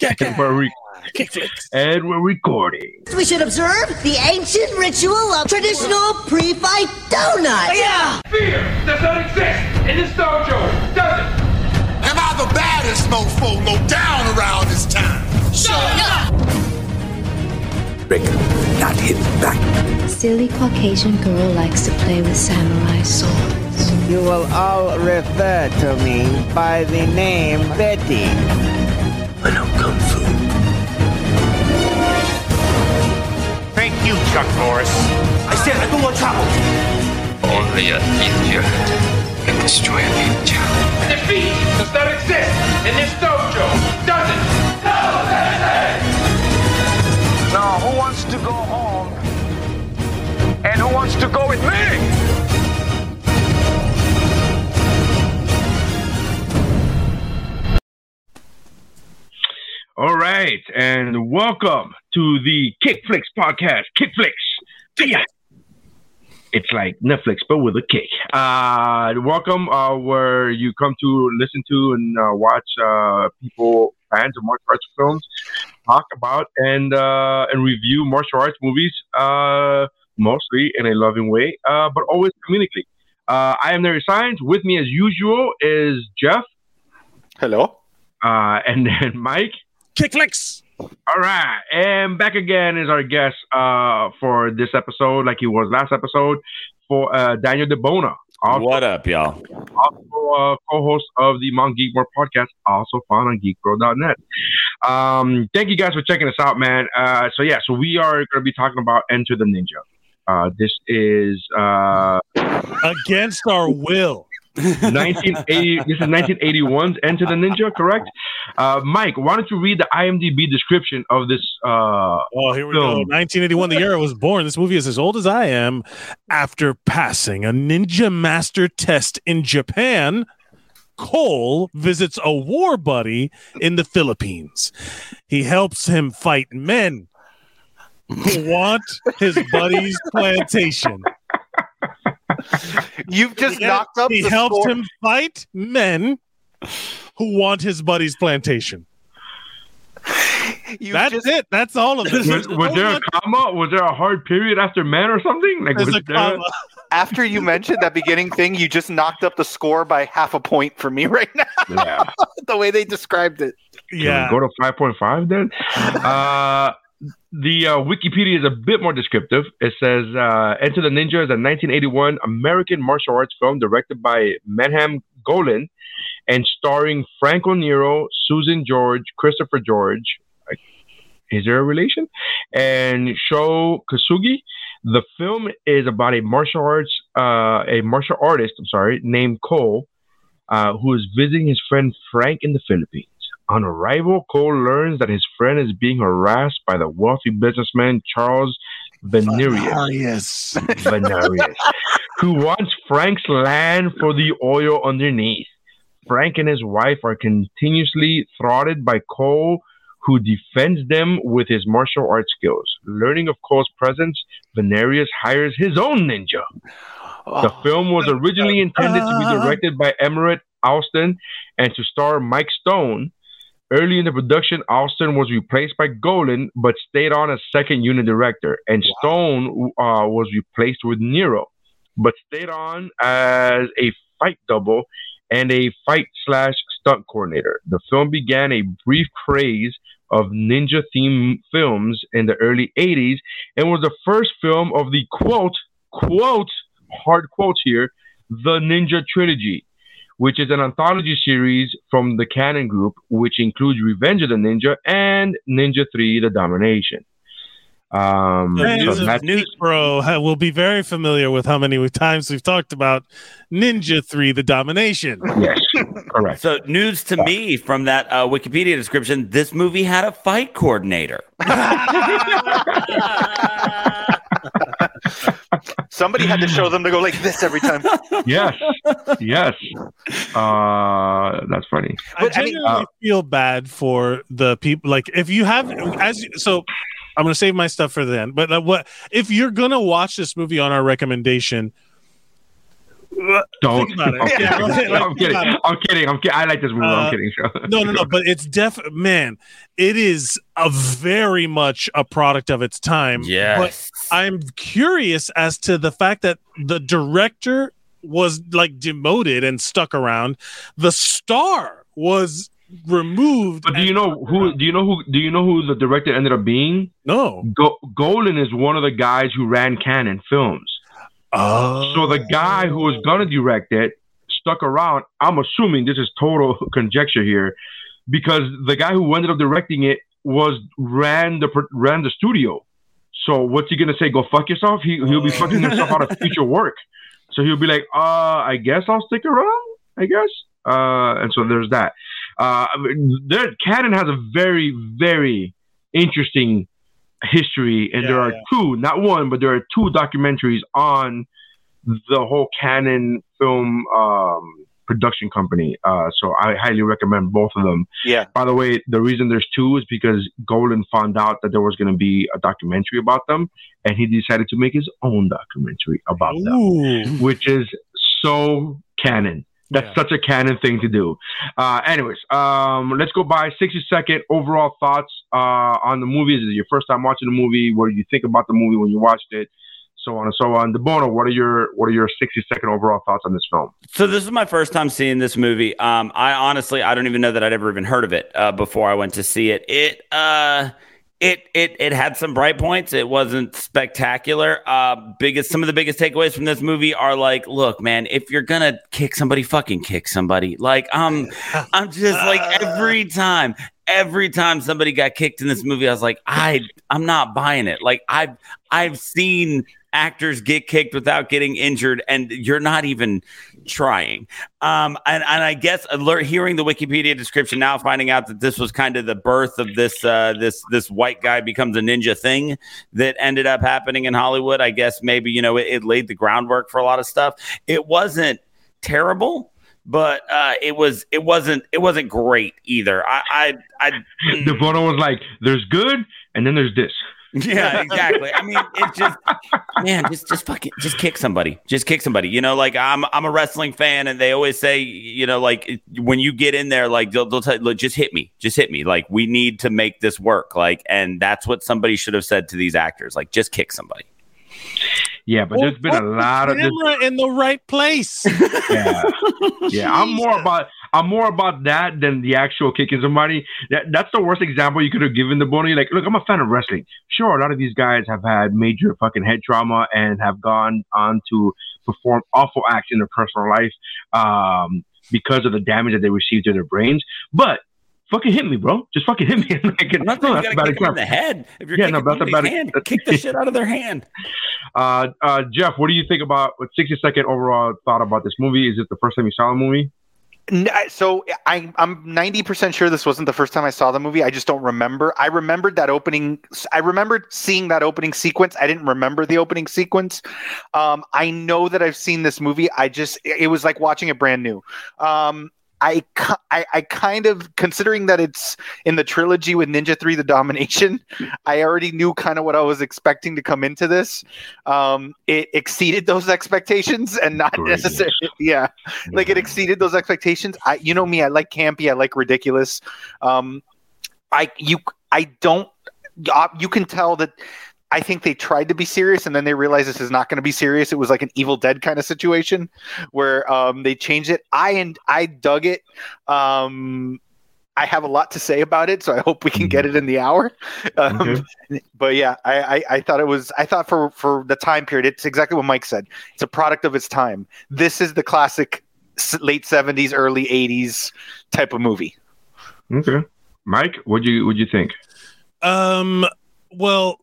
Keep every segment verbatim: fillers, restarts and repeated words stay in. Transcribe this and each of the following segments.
Yeah, yeah. And, we're re- and we're recording. We should observe the ancient ritual of traditional pre-fight donuts. Yeah. Fear does not exist in this dojo, does it? Am I the baddest mofo low down around this time? Shut up! Break it, not hit back. Silly Caucasian girl likes to play with samurai swords. You will all refer to me by the name Betty. I know Kung Fu. Thank you, Chuck Norris. I said I don't want trouble. Only a ninja can destroy a ninja. Defeat does not exist in this dojo, does it? No, Sensei! Now, who wants to go home? And who wants to go with me? All right, and welcome to the KickFlix podcast. KickFlix, yeah. It's like Netflix, but with a kick. Uh, welcome, uh, where you come to listen to and uh, watch uh, people, fans of martial arts films, talk about and uh, and review martial arts movies, uh, mostly in a loving way, uh, but always comedically. Uh, I am Neri Science. With me, as usual, is Jeff. Hello. Uh, and then Mike. KickFlix. All right. And back again is our guest uh, for this episode, like he was last episode, for uh, Daniel DeBona. Also, what up, y'all? Also uh, co-host of the Mon Geek World podcast, also found on geek bro dot net. Um, thank you guys for checking us out, man. Uh, so, yeah, so we are going to be talking about Enter the Ninja. Uh, this is... Uh, Against our will. nineteen eighty This is nineteen eighty-one's Enter the Ninja, correct? Uh, Mike, why don't you read the I M D B description of this uh, Oh, here we film. Go. nineteen eighty-one, the year I was born. This movie is as old as I am. After passing a ninja master test in Japan, Cole visits a war buddy in the Philippines. He helps him fight men who want his buddy's plantation. You've just he knocked helped, up. He the helped sport. him fight men who want his buddy's plantation. You've That's just, it. That's all of it. Was, was there a comma? Was there a hard period after men or something? Like was a there... comma. After you mentioned that beginning thing, you just knocked up the score by half a point for me right now. Yeah. The way they described it. Yeah. Go to five point five then. uh The uh, Wikipedia is a bit more descriptive. It says, uh, Enter the Ninja is a nineteen eighty-one American martial arts film directed by Menahem Golan and starring Franco Nero, Susan George, Christopher George. Is there a relation? And Shō Kosugi. The film is about a martial arts, uh, a martial artist, I'm sorry, named Cole, uh, who is visiting his friend Frank in the Philippines. On arrival, Cole learns that his friend is being harassed by the wealthy businessman Charles Venerius, Venerius who wants Frank's land for the oil underneath. Frank and his wife are continuously thwarted by Cole, who defends them with his martial arts skills. Learning of Cole's presence, Venerius hires his own ninja. The film was originally intended to be directed by Emmett Alston and to star Mike Stone. Early in the production, Alston was replaced by Golan, but stayed on as second unit director. And wow. Stone uh, was replaced with Nero, but stayed on as a fight double and a fight slash stunt coordinator. The film began a brief craze of ninja-themed films in the early eighties and was the first film of the quote, quote, hard quotes here, the Ninja Trilogy, which is an anthology series from the Cannon group, which includes Revenge of the Ninja and Ninja three: The Domination. Um, hey, so Newsbro will be very familiar with how many times we've talked about Ninja three: The Domination. Yes, correct. So, news to yeah. me from that uh, Wikipedia description: this movie had a fight coordinator. Somebody had to show them to go like this every time. Yes, yes. Uh, that's funny. But I genuinely uh, feel bad for the people. Like, if you have, as so, I'm gonna save my stuff for then. But uh, what if you're gonna watch this movie on our recommendation? Don't. I'm kidding. I'm kidding. I'm kidding. I like this movie. Uh, I'm kidding. Sure. No, no, no. But it's def. Man, it is a very much a product of its time. Yes. But I'm curious as to the fact that the director was like demoted and stuck around. The star was removed. But do you know who? Do you know who? Do you know who the director ended up being? No. Go- Golan is one of the guys who ran Cannon Films. Oh. So the guy who was gonna direct it stuck around. I'm assuming this is total conjecture here, because the guy who ended up directing it was ran the ran the studio. So what's he gonna say? Go fuck yourself. He he'll be fucking himself out of future work. So he'll be like, uh, I guess I'll stick around. I guess. Uh, and so there's that. Uh, there, Cannon has a very very interesting history, and yeah, there are yeah. two, not one, but there are two documentaries on the whole Cannon Film um, production company. Uh, so I highly recommend both of them. Yeah. By the way, the reason there's two is because Golan found out that there was going to be a documentary about them, and he decided to make his own documentary about Ooh. them, which is so Cannon. That's yeah. such a Cannon thing to do. Uh, anyways, um, let's go by sixty second overall thoughts uh, on the movie. Is it your first time watching the movie? What do you think about the movie when you watched it? So on and so on. DeBona, what are your what are your sixty second overall thoughts on this film? So this is my first time seeing this movie. Um, I honestly, I don't even know that I'd ever even heard of it uh, before I went to see it. It uh, it it it had some bright points. It wasn't spectacular. Uh, biggest some of the biggest takeaways from this movie are like, look, man, if you're gonna kick somebody, fucking kick somebody. Like, um, I'm just like every time. Every time somebody got kicked in this movie, I was like, I, I'm not buying it. Like, I've, I've seen actors get kicked without getting injured, and you're not even trying. Um, and, and I guess alert, hearing the Wikipedia description now, finding out that this was kind of the birth of this, uh, this, this white guy becomes a ninja thing that ended up happening in Hollywood. I guess maybe, you know, it, it laid the groundwork for a lot of stuff. It wasn't terrible. But uh, it was it wasn't it wasn't great either. I I, I DeBona was like, there's good, and then there's this. Yeah, exactly. I mean, it's just man, just just fucking just kick somebody. Just kick somebody. You know, like I'm I'm a wrestling fan, and they always say, you know, like when you get in there, like they'll they'll tell you, look, just hit me, just hit me. Like we need to make this work. Like, and that's what somebody should have said to these actors. Like, just kick somebody. Yeah, but well, there's been a lot of camera in the right place. Yeah, yeah. I'm more about I'm more about that than the actual kicking somebody. That, that's the worst example you could have given DeBona. You're like, look, I'm a fan of wrestling. Sure, a lot of these guys have had major fucking head trauma and have gone on to perform awful acts in their personal life um, because of the damage that they received to their brains. But fucking hit me, bro. Just fucking hit me. Like, I'm not no, that's about it. Kick the head. If you're yeah, no, that's about hand, it. Kick the shit out of their hand. Uh, uh, Jeff, what do you think about what sixty second overall thought about this movie? Is it the first time you saw the movie? So I, I'm ninety percent sure this wasn't the first time I saw the movie. I just don't remember. I remembered that opening. I remembered seeing that opening sequence. I didn't remember the opening sequence. Um, I know that I've seen this movie. I just, it was like watching it brand new. Um, I, I, I kind of, considering that it's in the trilogy with Ninja three, The Domination, I already knew kind of what I was expecting to come into this. Um, it exceeded those expectations and not necessarily. Yeah. Like it exceeded those expectations. I, you know me, I like campy. I like ridiculous. Um, I, you, I don't, you can tell that I think they tried to be serious, and then they realized this is not going to be serious. It was like an Evil Dead kind of situation where um, they changed it. I and I dug it. Um, I have a lot to say about it, so I hope we can get it in the hour. Um, okay. But yeah, I, I, I thought it was. I thought for for the time period, it's exactly what Mike said. It's a product of its time. This is the classic late seventies, early eighties type of movie. Okay, Mike, what do you what do you think? Um. Well.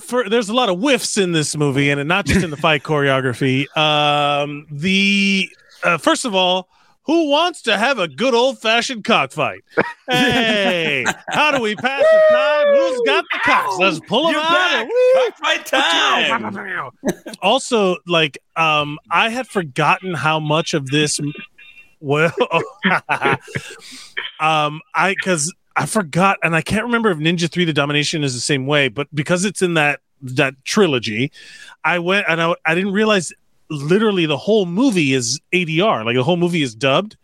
For, there's a lot of whiffs in this movie, and not just in the fight choreography. Um, the uh, first of all, who wants to have a good old fashioned cockfight? Hey, how do we pass the time? Who's got the cocks? Let's pull them You're out. Cockfight time. Also, like, um, I had forgotten how much of this. M- well, um, I because. I forgot, and I can't remember if Ninja three: The Domination is the same way, but because it's in that that trilogy, I went and I, I didn't realize literally the whole movie is A D R. Like the whole movie is dubbed,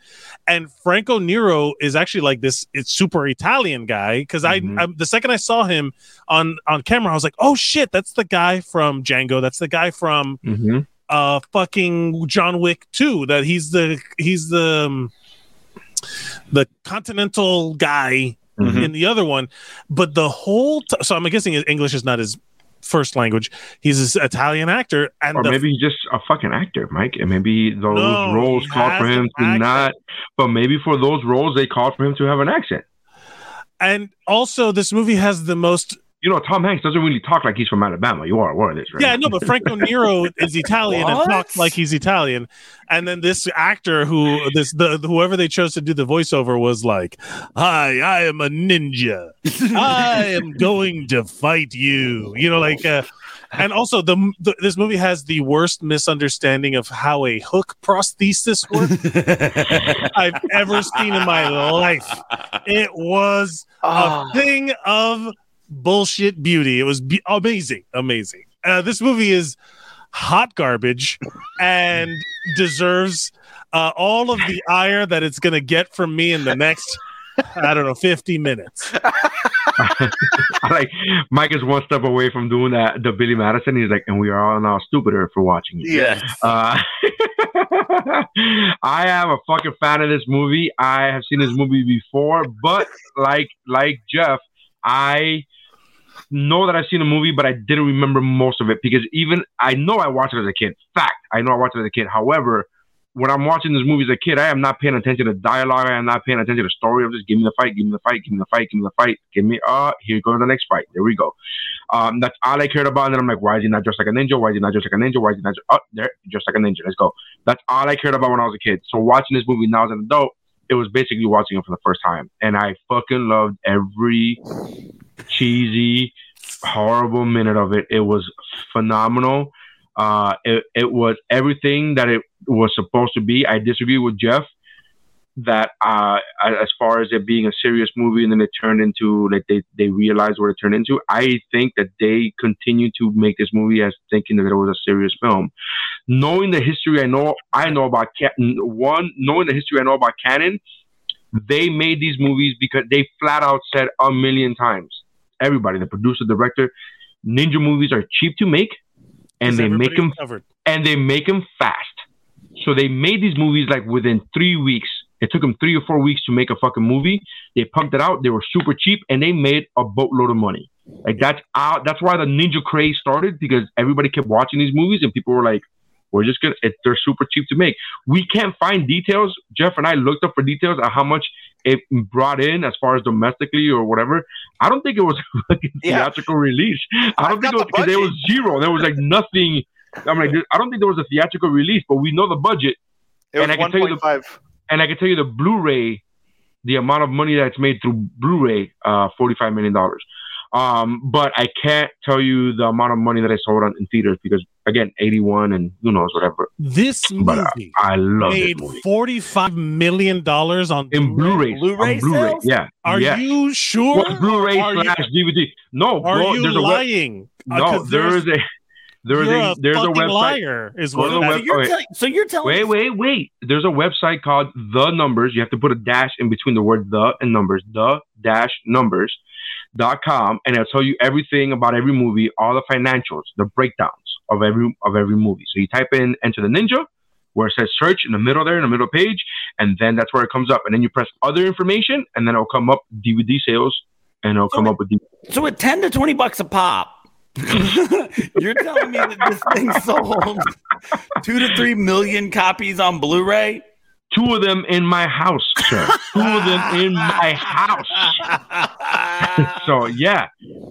and Franco Nero is actually like this. It's super Italian guy because mm-hmm. I, I the second I saw him on on camera, I was like, oh shit, that's the guy from Django. That's the guy from mm-hmm. uh fucking John Wick two. That he's the he's the um, the continental guy mm-hmm. in the other one. But the whole t- so I'm guessing English is not his first language. He's this Italian actor, and or maybe he's just a fucking actor, Mike. And maybe those no, roles called for him to not, but maybe for those roles they called for him to have an accent. And also, this movie has the most. You know, Tom Hanks doesn't really talk like he's from Alabama. You are aware of this, right? Yeah, no, but Franco Nero is Italian and talks like he's Italian. And then this actor who this the whoever they chose to do the voiceover was like, "Hi, I am a ninja. I am going to fight you." You know, like, uh, and also the, the this movie has the worst misunderstanding of how a hook prosthesis works I've ever seen in my life. It was a thing of bullshit beauty. It was be- amazing, amazing. Uh, this movie is hot garbage and deserves uh, all of the ire that it's going to get from me in the next, I don't know, fifty minutes. Like, Mike is one step away from doing that, the Billy Madison. He's like, and we are all now stupider for watching it. Yes. Uh, I am a fucking fan of this movie. I have seen this movie before, but like, like Jeff, I know that I've seen a movie, but I didn't remember most of it because even I know I watched it as a kid. Fact, I know I watched it as a kid. However, when I'm watching this movie as a kid, I am not paying attention to dialogue. I am not paying attention to the story of this. Give me the fight. Give me the fight. Give me the fight. Give me the fight. Give me. Uh, here goes the next fight. There we go. Um, that's all I cared about. And then I'm like, why is he not dressed like a ninja? Why is he not dressed like a ninja? Why is he not just, oh, there, just like a ninja? Let's go. That's all I cared about when I was a kid. So watching this movie now as an adult, it was basically watching it for the first time. And I fucking loved every cheesy, horrible minute of it. It was phenomenal. Uh, it, it was everything that it was supposed to be. I disagree with Jeff that uh, as far as it being a serious movie and then it turned into, like, they, they realized what it turned into. I think that they continue to make this movie as thinking that it was a serious film. Knowing the history I know, I know about Can- one, knowing the history I know about Cannon, they made these movies because they flat out said a million times, everybody, the producer, director, ninja movies are cheap to make, and they make them covered. And they make them fast. So they made these movies like within three weeks. It took them three or four weeks to make a fucking movie. They pumped it out. They were super cheap, and they made a boatload of money. Like that's out. That's why the ninja craze started, because everybody kept watching these movies, and people were like, "We're just gonna." It, they're super cheap to make. We can't find details. Jeff and I looked up for details on how much it brought in as far as domestically or whatever. I don't think it was a fucking theatrical yeah. release. I don't think it was, because there was zero. There was like nothing. I'm like, I don't think there was a theatrical release, but we know the budget. It was one point five. And I can tell you the Blu-ray, the amount of money that's made through Blu-ray, uh, forty-five million dollars. Um, but I can't tell you the amount of money that I sold on in theaters because, again, eighty-one and who knows, whatever. This movie but, uh, I love made this movie. forty-five million dollars on in Blu-ray. Blu-ray, on Blu-ray yeah. Are yeah. you sure? Well, Blu-ray Are slash you... D V D. No. Are bro, you there's lying? A web... No, there is a... There's you're a, a there's a website. Liar is what web, so, you're te- so you're telling. Wait, wait, wait. There's a website called The Numbers. You have to put a dash in between the word the and numbers. The dash numbers dot com, and it'll tell you everything about every movie, all the financials, the breakdowns of every of every movie. So you type in Enter the Ninja, where it says search in the middle there, in the middle page, and then that's where it comes up. And then you press other information, and then it'll come up D V D sales, and it'll so come it, up with D V D. So at ten to twenty bucks a pop. You're telling me that this thing sold two to three million copies on Blu-ray? Two of them in my house, sir. Two of them in my house. So yeah,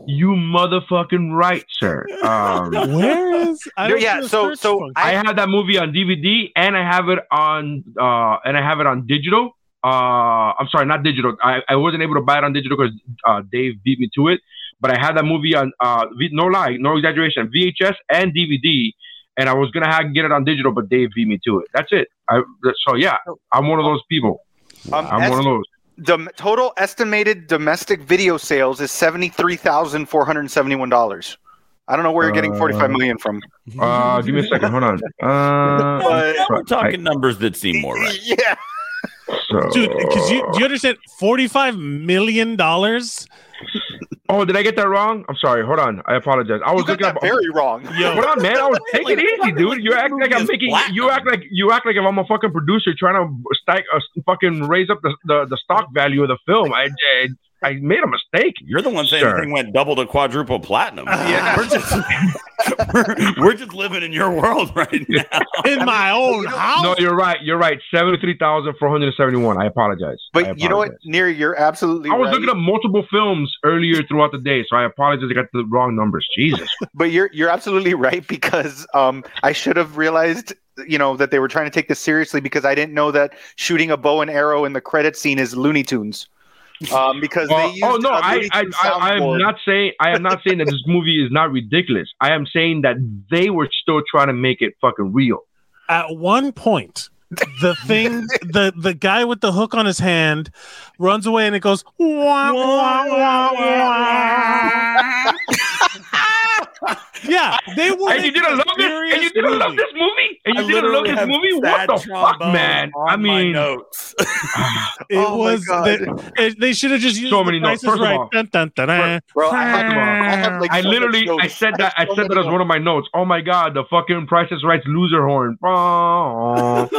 you motherfucking right, sir. Um, Where is? I yeah, so so I have that movie on D V D, and I have it on uh, and I have it on digital. Uh, I'm sorry, not digital. I, I wasn't able to buy it on digital because uh, Dave beat me to it. But I had that movie on, uh, no lie, no exaggeration, V H S and D V D, and I was going to have to get it on digital, but Dave beat me to it. That's it. I, so, yeah, I'm one of those people. Um, I'm est- one of those. The total estimated domestic video sales is seventy-three thousand four hundred seventy-one dollars. I don't know where you're getting forty-five million from. Uh, give me a second. Hold on. Uh, but, now we're talking I, numbers that seem more right. Yeah. So, dude, because you do you understand forty-five million dollars? Oh, did I get that wrong? I'm sorry. Hold on. I apologize. I was looking up very oh, wrong. Yo. Hold on, man. I was taking it easy, dude. You act like I'm making. You act like you act like if I'm a fucking producer trying to stack, uh, fucking raise up the, the, the stock value of the film. I, I I made a mistake. You're the one saying sure. Everything went double to quadruple platinum. Uh, yeah. We're just, we're, we're just living in your world right now. In my own house. No, you're right. You're right. seventy-three thousand four hundred seventy-one. I apologize. But I apologize. You know what, Neri, you're absolutely right. I was right. looking up multiple films earlier throughout the day, so I apologize. I got the wrong numbers. Jesus. But you're you're absolutely right because um, I should have realized you know that they were trying to take this seriously because I didn't know that shooting a bow and arrow in the credit scene is Looney Tunes. Um, because uh, they used oh no, I I, I I am not saying I am not saying that this movie is not ridiculous. I am saying that they were still trying to make it fucking real. At one point, the thing, the the guy with the hook on his hand runs away, and it goes. Wah, wah, wah, wah. Yeah, they were. And you didn't love this. And you didn't love this movie. And you didn't love this movie. What the fuck, man? I mean, notes. It oh was. They, they should have just used so many notes. First right. of all, dun, dun, dun, dun. Bro, I, have, I, have like so I literally, I said that. I, I said so that as one of my notes. Oh my god, the fucking Price is Right's loser horn. Oh.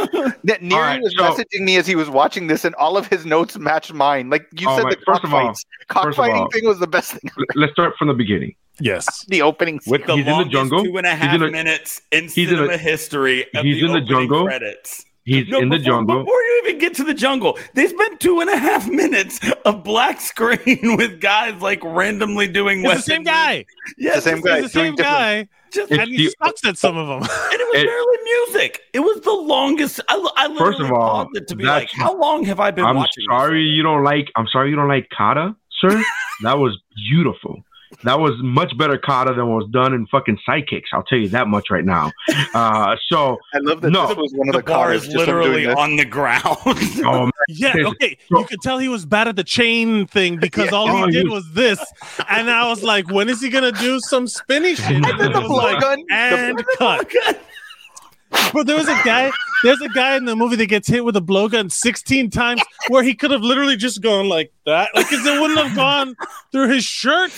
That Neri right, was so, messaging me as he was watching this, and all of his notes matched mine. Like you oh said, my, the cockfights, cockfighting thing was the best thing. Let's start from the beginning. Yes, the opening scene. With the he's longest in the jungle. Two and a half in a, minutes in cinema in a, history of he's the in the jungle. Credits. He's no, in before, the jungle. Before you even get to the jungle, they spent two and a half minutes of black screen with guys like randomly doing. It's West the same guy. Yes, it's the same guy. It's the same guy. Just, and he sucks at some of them. And it was it, barely music. It was the longest. I, I literally first of all, paused it to be like, how long have I been I'm watching? I'm sorry this? you don't like. I'm sorry you don't like Kata, sir. That was beautiful. That was much better kata than what was done in fucking Sidekicks. I'll tell you that much right now. Uh, so I love that no, this was one of the, the bar is literally on the ground. Oh, man. Yeah, okay. You could tell he was bad at the chain thing because yeah. all he oh, did you. was this. And I was like, when is he gonna do some spinny shit? And then the blow gun and cut. But there was a guy, there's a guy in the movie that gets hit with a blowgun sixteen times where he could have literally just gone like that. Like, because it wouldn't have gone through his shirt.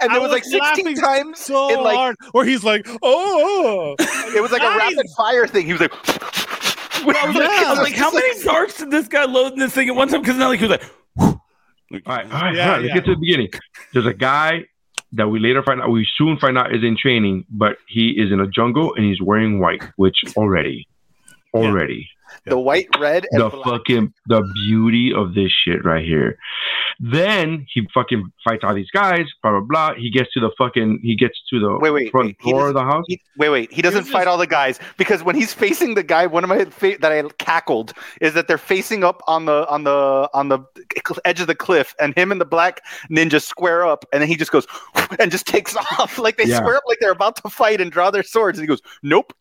And there was, was like sixteen times so in like, hard, where he's like, oh. It was like nice. a rapid fire thing. He was like. I was, yeah. like, I was like, how many darts did this guy load in this thing at one time? Because now like, he was like. Whoo. All right, all right, yeah, all right. Yeah. Let's get to the beginning. There's a guy that we later find out, we soon find out is in training, but he is in a jungle and he's wearing white, which already, already. Yeah. The white, red, and the black. Fucking, the beauty of this shit right here. Then he fucking fights all these guys, blah, blah, blah. He gets to the fucking, he gets to the wait, wait, front wait, door of the house. He, wait, wait. He doesn't he fight just... all the guys because when he's facing the guy, one of my, fa- that I cackled is that they're facing up on the, on the, on the edge of the cliff and him and the black ninja square up and then he just goes and just takes off. Like they yeah. square up like they're about to fight and draw their swords. And he goes, nope.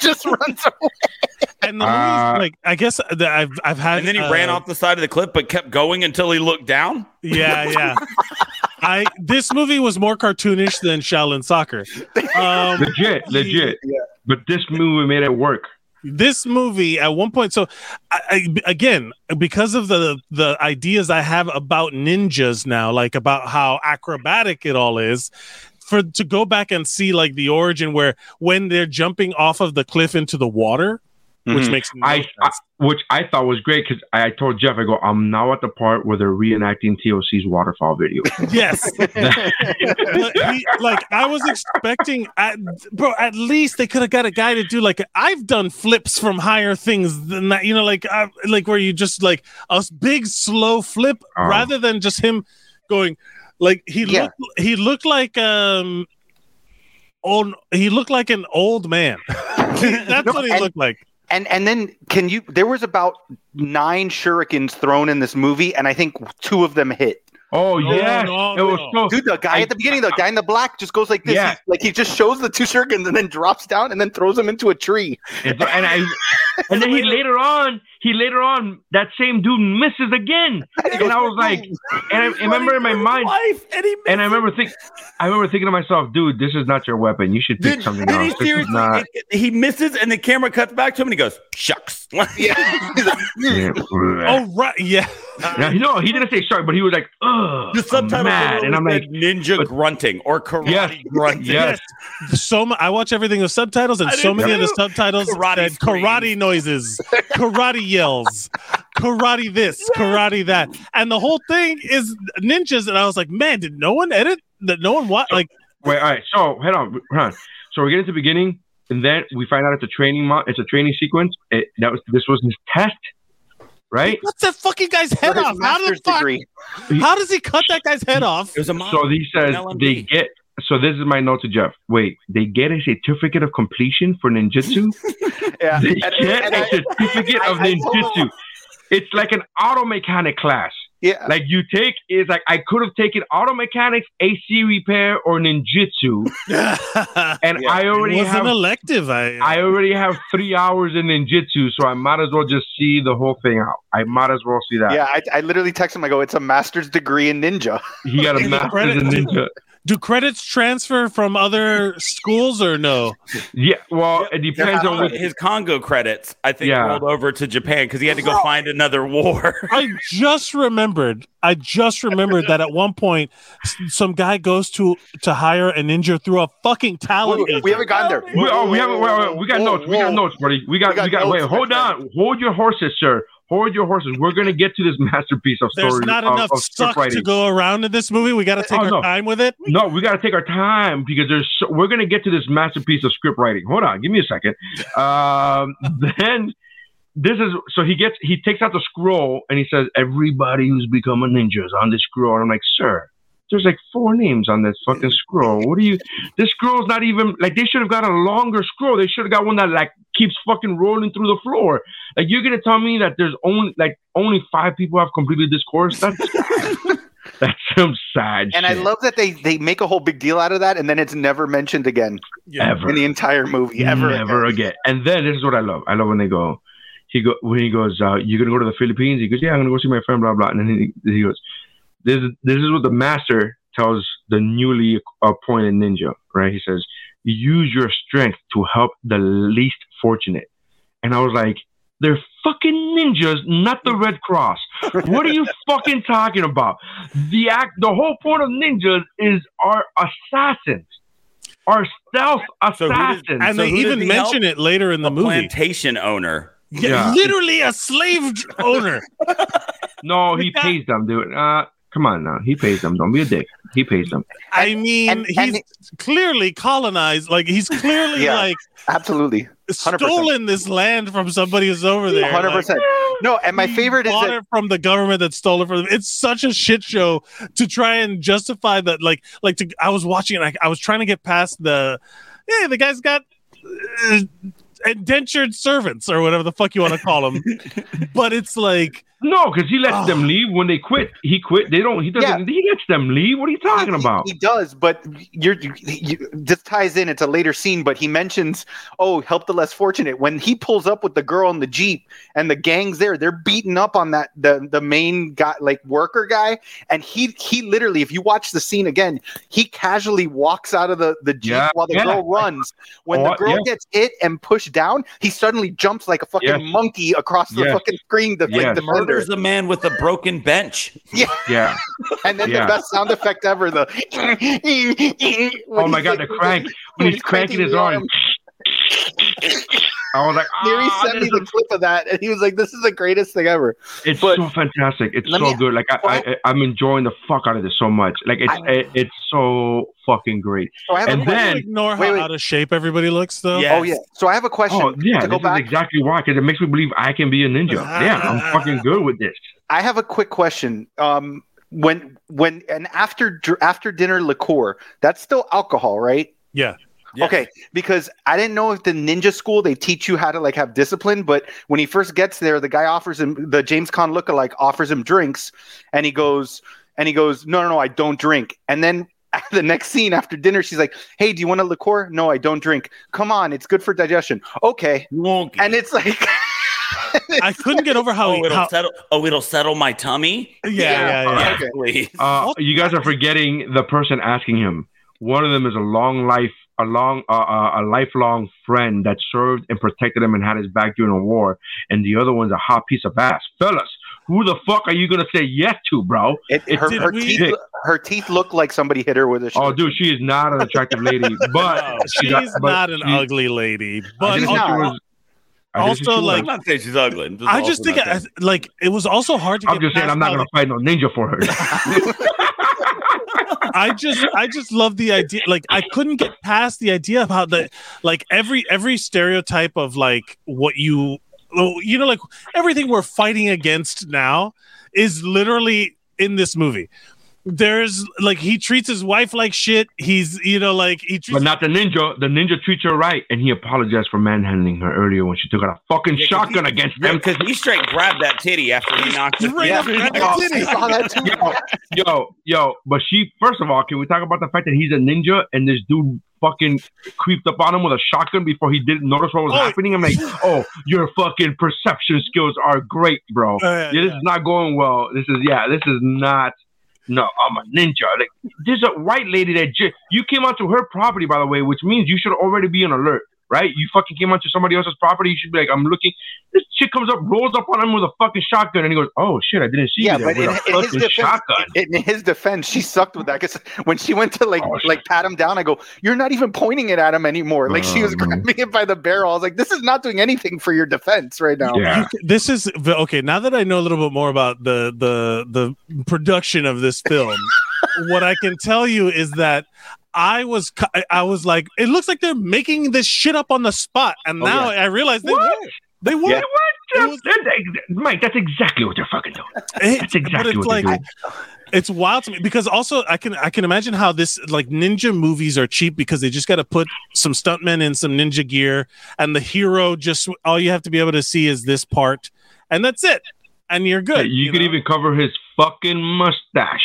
Just runs away. And the uh, movie's, like I guess the, I've I've had, and then he uh, ran off the side of the cliff, but kept going until he looked down. Yeah, yeah. I this movie was more cartoonish than Shaolin Soccer. Um, legit, legit. He, yeah. But this movie made it work. This movie at one point. So I, I, again, because of the the ideas I have about ninjas now, like about how acrobatic it all is. For to go back and see like the origin where when they're jumping off of the cliff into the water. Which mm-hmm. makes no I, I which I thought was great because I, I told Jeff I go I'm now at the part where they're reenacting T O C's waterfall video. Yes, he, like I was expecting, at, bro. At least they could have got a guy to do like I've done flips from higher things than that. You know, like I, like where you just like a big slow flip oh. rather than just him going like he yeah. looked, he looked like um. old, he looked like an old man. That's no, what he and- looked like. And and then can you? There was about nine shurikens thrown in this movie, and I think two of them hit. Oh yeah, no, no, it was no. so. Dude, the guy I, at the beginning, the guy in the black, just goes like this. Yeah. He, like he just shows the two shurikens and then drops down and then throws them into a tree. And, and I, and then he later on he later on, that same dude misses again. And, and I was like, and I, I remember in my mind, life, and, and I remember thinking, I remember thinking to myself, dude, this is not your weapon. You should pick did, something did else. He, seriously, not... it, it, he misses, and the camera cuts back to him, and he goes, shucks. Yeah. Yeah. Oh, right. Yeah. Now, no, he didn't say sorry, but he was like, ugh, the subtitle I'm mad. And I'm like, ninja but, grunting or karate yes, grunting. Yes. So m- I watch everything with subtitles, and so many know. of the subtitles karate said screams. Karate noises, karate yells, karate this, yes. karate that. And the whole thing is ninjas. And I was like, man, did no one edit? That no one watched? So, like, wait, all right. So, head on. Hold on. So we're getting to the beginning, and then we find out it's a training mo- It's a training sequence. It, that was This was his test. Right? What's that fucking guy's head what off? How does fuck, How does he cut that guy's head off? It was a mom. So he says they get. So this is my note to Jeff. Wait, they get a certificate of completion for ninjutsu. Yeah, they and, get and a I, certificate I, of I, ninjutsu. I it's like an auto mechanic class. Yeah, like you take is like I could have taken auto mechanics, A C repair, or ninjutsu, and yeah. I already it was have an elective. I, I already have three hours in ninjutsu, so I might as well just see the whole thing out. I might as well see that. Yeah, I, I literally text him. I go, "It's a master's degree in ninja." He got a master's credit, in ninja. Do, do credits transfer from other schools or no? Yeah, well, it depends yeah, on what his Congo credits. I think yeah. rolled over to Japan because he had to go find another war. I just remember. I just remembered that at one point, some guy goes to to hire a ninja through a fucking talent. Wait, we haven't gotten there. We, oh, we haven't. Wait, wait, we got whoa, notes. Whoa. We got notes, buddy. We got. We got. We got notes, wait, hold on. Time. Hold your horses, sir. Hold your horses. We're gonna get to this masterpiece of story. There's not of, enough of stuff to go around in this movie. We got to take oh, our no. time with it. No, we got to take our time because there's. So, we're gonna get to this masterpiece of script writing. Hold on. Give me a second. Um, then. This is so he gets he takes out the scroll and he says everybody who's become a ninja is on this scroll, and I'm like, sir, there's like four names on this fucking scroll. What do you? This scroll's not even like they should have got a longer scroll. They should have got one that like keeps fucking rolling through the floor. Like you're gonna tell me that there's only like only five people have completed this course? That's that's some sad. And shit. I love that they they make a whole big deal out of that, and then it's never mentioned again yeah. ever in the entire movie ever ever again. again. And then this is what I love. I love when they go. He go when he goes, uh, you're gonna go to the Philippines. He goes, yeah, I'm gonna go see my friend, blah blah. And then he, he goes, this this is what the master tells the newly appointed ninja, right? He says, use your strength to help the least fortunate. And I was like, they're fucking ninjas, not the Red Cross. What are you fucking talking about? The act, the whole point of ninjas is our assassins. Are stealth assassins, so and so they even mention it later in the movie. Plantation owner. Yeah, yeah, literally a slave owner. No, he pays them, dude. Uh, come on now. He pays them. Don't be a dick. He pays them. I mean, and, and, he's and, clearly colonized. Like, he's clearly, yeah, like... Absolutely. one hundred percent Stolen this land from somebody who's over there. one hundred percent Like, no, and my favorite is that... from the government that stole it from them. It's such a shit show to try and justify that. Like, like to, I was watching it. I, I was trying to get past the... Hey, the guy's got... Uh, indentured servants or whatever the fuck you want to call them. But it's like no, because he lets oh. them leave when they quit. He quit. They don't. He doesn't. Yeah. He lets them leave. What are you talking he, about? He does, but you're. You, you, this ties in. It's a later scene, but he mentions, "Oh, help the less fortunate." When he pulls up with the girl in the jeep and the gang's there, they're beating up on that the the main guy, like worker guy, and he he literally, if you watch the scene again, he casually walks out of the the jeep yeah, while the yeah. girl runs. When oh, the girl yeah. gets hit and pushed down, he suddenly jumps like a fucking yes. monkey across the yes. fucking screen. The yes. like, the murder. There's the man with the broken bench. Yeah. Yeah. And then yeah. the best sound effect ever, the oh my god, like, the crank. When, when he's cranking his arm. I was like, ah, Neri sent me the is... clip of that, and he was like, this is the greatest thing ever. It's but so fantastic. It's so me... good. Like I, I I'm enjoying the fuck out of this so much. Like it's I... it, it's so fucking great. So I have and a then ignore wait, how wait. out of shape everybody looks though. Yes. Oh yeah. So I have a question. Oh, yeah, to go this back. Is exactly why, because it makes me believe I can be a ninja. Yeah, I'm fucking good with this. I have a quick question. Um when when and after after dinner liqueur, that's still alcohol, right? Yeah. Yes. Okay, because I didn't know if the ninja school, they teach you how to like have discipline, but when he first gets there, the guy offers him, the James Caan lookalike offers him drinks, and he goes, and he goes, no, no, no, I don't drink. And then the next scene after dinner, she's like, hey, do you want a liqueur? No, I don't drink. Come on, it's good for digestion. Okay. Wonky. And it's like... I couldn't get over how. Oh, it'll, how, settle, oh, it'll settle my tummy. Yeah, yeah, yeah. yeah. Okay. Please. Uh, you guys are forgetting the person asking him. One of them is a long life, a long, uh, uh, a lifelong friend that served and protected him and had his back during a war, and the other one's a hot piece of ass, fellas. Who the fuck are you gonna say yes to, bro? It, it, her, her, teeth, her teeth look like somebody hit her with a. Shirt. Oh, dude, she is not an attractive lady, but no, she's not, but not an she, ugly lady. But also, also like, I'm not saying she's ugly. This I just think, I, like, it was also hard to. I'm get just saying, I'm not gonna fight no ninja for her. I just, I just love the idea. Like, I couldn't get past the idea of how the, like, every every stereotype of like what you. You know, like everything we're fighting against now is literally in this movie. There's like he treats his wife like shit. He's, you know, like he treats, but not the ninja. The ninja treats her right, and he apologized for manhandling her earlier when she took out a fucking yeah, shotgun he, against him because he straight grabbed that titty after he knocked her. Yeah, that titty. yo, yo, but she. First of all, can we talk about the fact that he's a ninja and this dude fucking creeped up on him with a shotgun before he didn't notice what was oh. happening? I'm like, oh, your fucking perception skills are great, bro. Uh, yeah, yeah, this yeah. is not going well. This is yeah, this is not. No, I'm a ninja. Like, there's a white lady that j- you came onto her property, by the way, which means you should already be on alert, right? You fucking came onto somebody else's property. You should be like, I'm looking. This chick comes up, rolls up on him with a fucking shotgun, and he goes, "Oh shit, I didn't see yeah, you." Yeah, but in, in, his defense, in, in his defense, she sucked with that because when she went to like oh, like pat him down, I go, "You're not even pointing it at him anymore." Like, oh, she was no. grabbing it by the barrel. I was like, "This is not doing anything for your defense right now." Yeah. You, this is okay. Now that I know a little bit more about the the the production of this film, what I can tell you is that. I was I was like, it looks like they're making this shit up on the spot, and oh, now yeah. I realize they what? were. They were. Yeah. They were just, was, Mike, that's exactly what they're fucking doing. It, that's exactly what like, they're doing. It's wild to me because also I can I can imagine how this like ninja movies are cheap because they just got to put some stuntmen in some ninja gear, and the hero just all you have to be able to see is this part, and that's it, and you're good. Yeah, you, you could know? even cover his fucking mustache.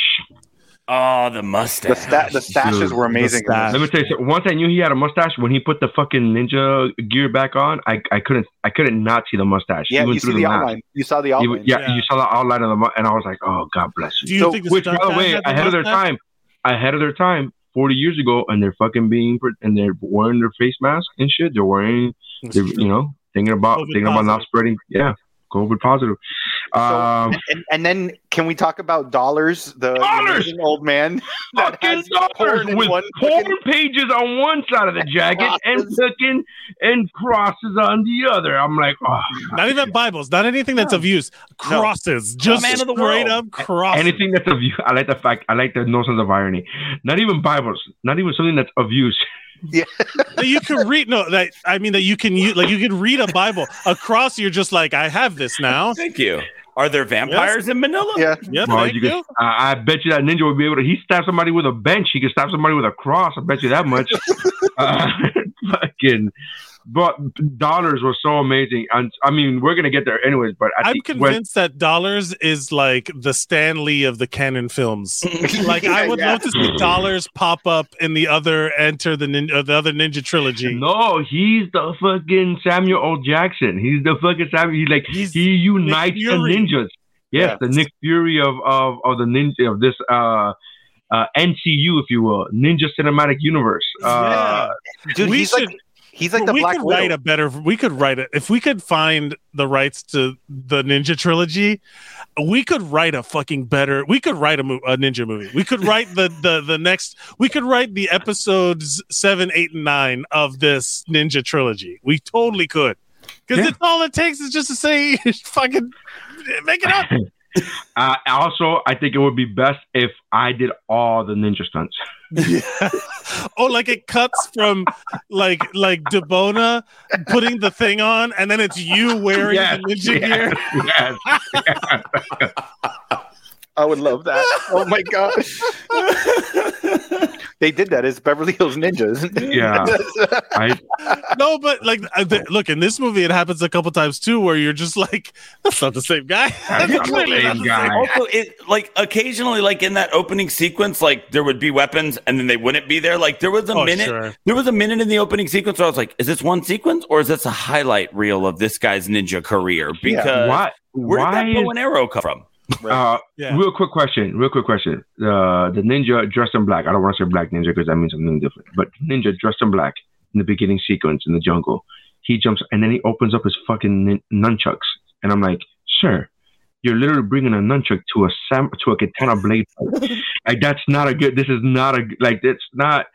Oh, the mustache. The, sta- the stashes Dude, were amazing. Stash. Let me tell you something. Once I knew he had a mustache, when he put the fucking ninja gear back on, I, I couldn't I couldn't not see the mustache. Yeah, you, see the the outline. you saw the outline. He, yeah, yeah, you saw the outline of the mustache, and I was like, oh, God bless you. Do you so, think which, by the way, ahead of their time, ahead of their time, forty years ago, and they're fucking being, and they're wearing their face masks and shit. They're wearing, they're, you know, thinking about COVID thinking positive. about not spreading. Yeah. COVID positive. Um, so, and, and then can we talk about dollars? The dollars! Old man. That fucking dollars with one porn fucking... pages on one side of the jacket and fucking and crosses on the other. I'm like, oh. Not even Bibles. Not anything that's of use. Crosses. No. Just man of the straight world. up crosses. Anything that's of use. I like the fact. I like the no sense of irony. Not even Bibles. Not even something that's of use. Yeah, you can read. No, that I mean that you can use. Like you can read a Bible across. You're just like, I have this now. Thank you. Are there vampires yes. in Manila? Yeah, yep, well, thank you. Could, uh, I bet you that ninja would be able to. He stabbed somebody with a bench. He could stab somebody with a cross. I bet you that much. uh, fucking. But dollars were so amazing, and I mean, we're gonna get there anyways. But I I'm convinced when- that dollars is like the Stan Lee of the Cannon films. Like yeah, I would yeah. love to see dollars pop up in the other Enter the Ninja, or the other Ninja trilogy. No, he's the fucking Samuel L. Jackson. He's the fucking Samuel. He's like he's he unites the ninjas. Yes, yeah. the Nick Fury of of of the ninja of this. uh uh N C U, if you will, Ninja Cinematic Universe. Yeah. Uh, Dude, we he's should. Like- He's like the we Black could Widow. Write a better. We could write it if we could find the rights to the Ninja trilogy. We could write a fucking better. We could write a, mo- a Ninja movie. We could write the, the the next. We could write the episodes seven, eight, and nine of this Ninja trilogy. We totally could, because yeah. it's all it takes is just to say fucking make it up. Uh, also, I think it would be best if I did all the ninja stunts. Yeah. Oh, like it cuts from like like DeBona putting the thing on, and then it's you wearing yes, the ninja yes, gear. Yes, yes. I would love that. Oh my gosh. They did that. It's Beverly Hills Ninjas. Yeah. I... No, but like, look, in this movie, it happens a couple times too, where you're just like, that's not the same guy. That's not the same guy. Also, it, like occasionally, like in that opening sequence, like there would be weapons, and then they wouldn't be there. Like there was a oh, minute, sure. there was a minute in the opening sequence where I was like, is this one sequence or is this a highlight reel of this guy's ninja career? Because yeah. why, where why did that bow and arrow come from? Right. Uh, yeah. Real quick question. Real quick question. Uh, the ninja dressed in black. I don't want to say black ninja because that means something different. But ninja dressed in black in the beginning sequence in the jungle, he jumps and then he opens up his fucking nin- nunchucks, and I'm like, sir, you're literally bringing a nunchuck to a sam- to a katana blade fight. Like that's not a good. This is not a like. It's not.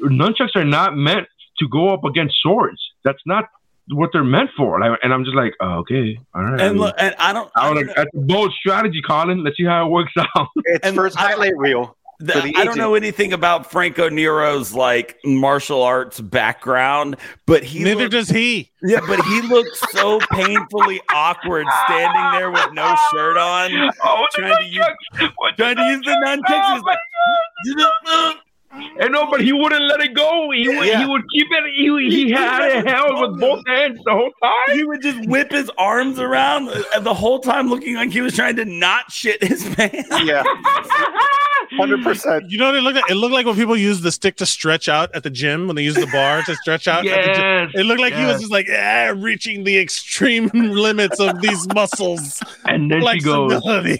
Nunchucks are not meant to go up against swords. That's not what they're meant for, like, and I'm just like, oh, okay, all right. And look, and I don't, I don't, I don't that's a bold strategy, Colin. Let's see how it works out. It's and first highlight reel. The, I agent. don't know anything about Franco Nero's like martial arts background, but he neither looked, does he. Yeah, but he looked so painfully awkward standing there with no shirt on, oh, trying to use, trying to use the nunchucks. And no, but he wouldn't let it go. He would, yeah. he would keep it. He, he had it held with both hands the whole time. He would just whip his arms around the whole time, looking like he was trying to not shit his pants. Yeah, hundred percent. You know what it looked like? It looked like when people use the stick to stretch out at the gym when they use the bar to stretch out. Yes, at the gym. It looked like yes. he was just like ah, reaching the extreme limits of these muscles. And then she goes,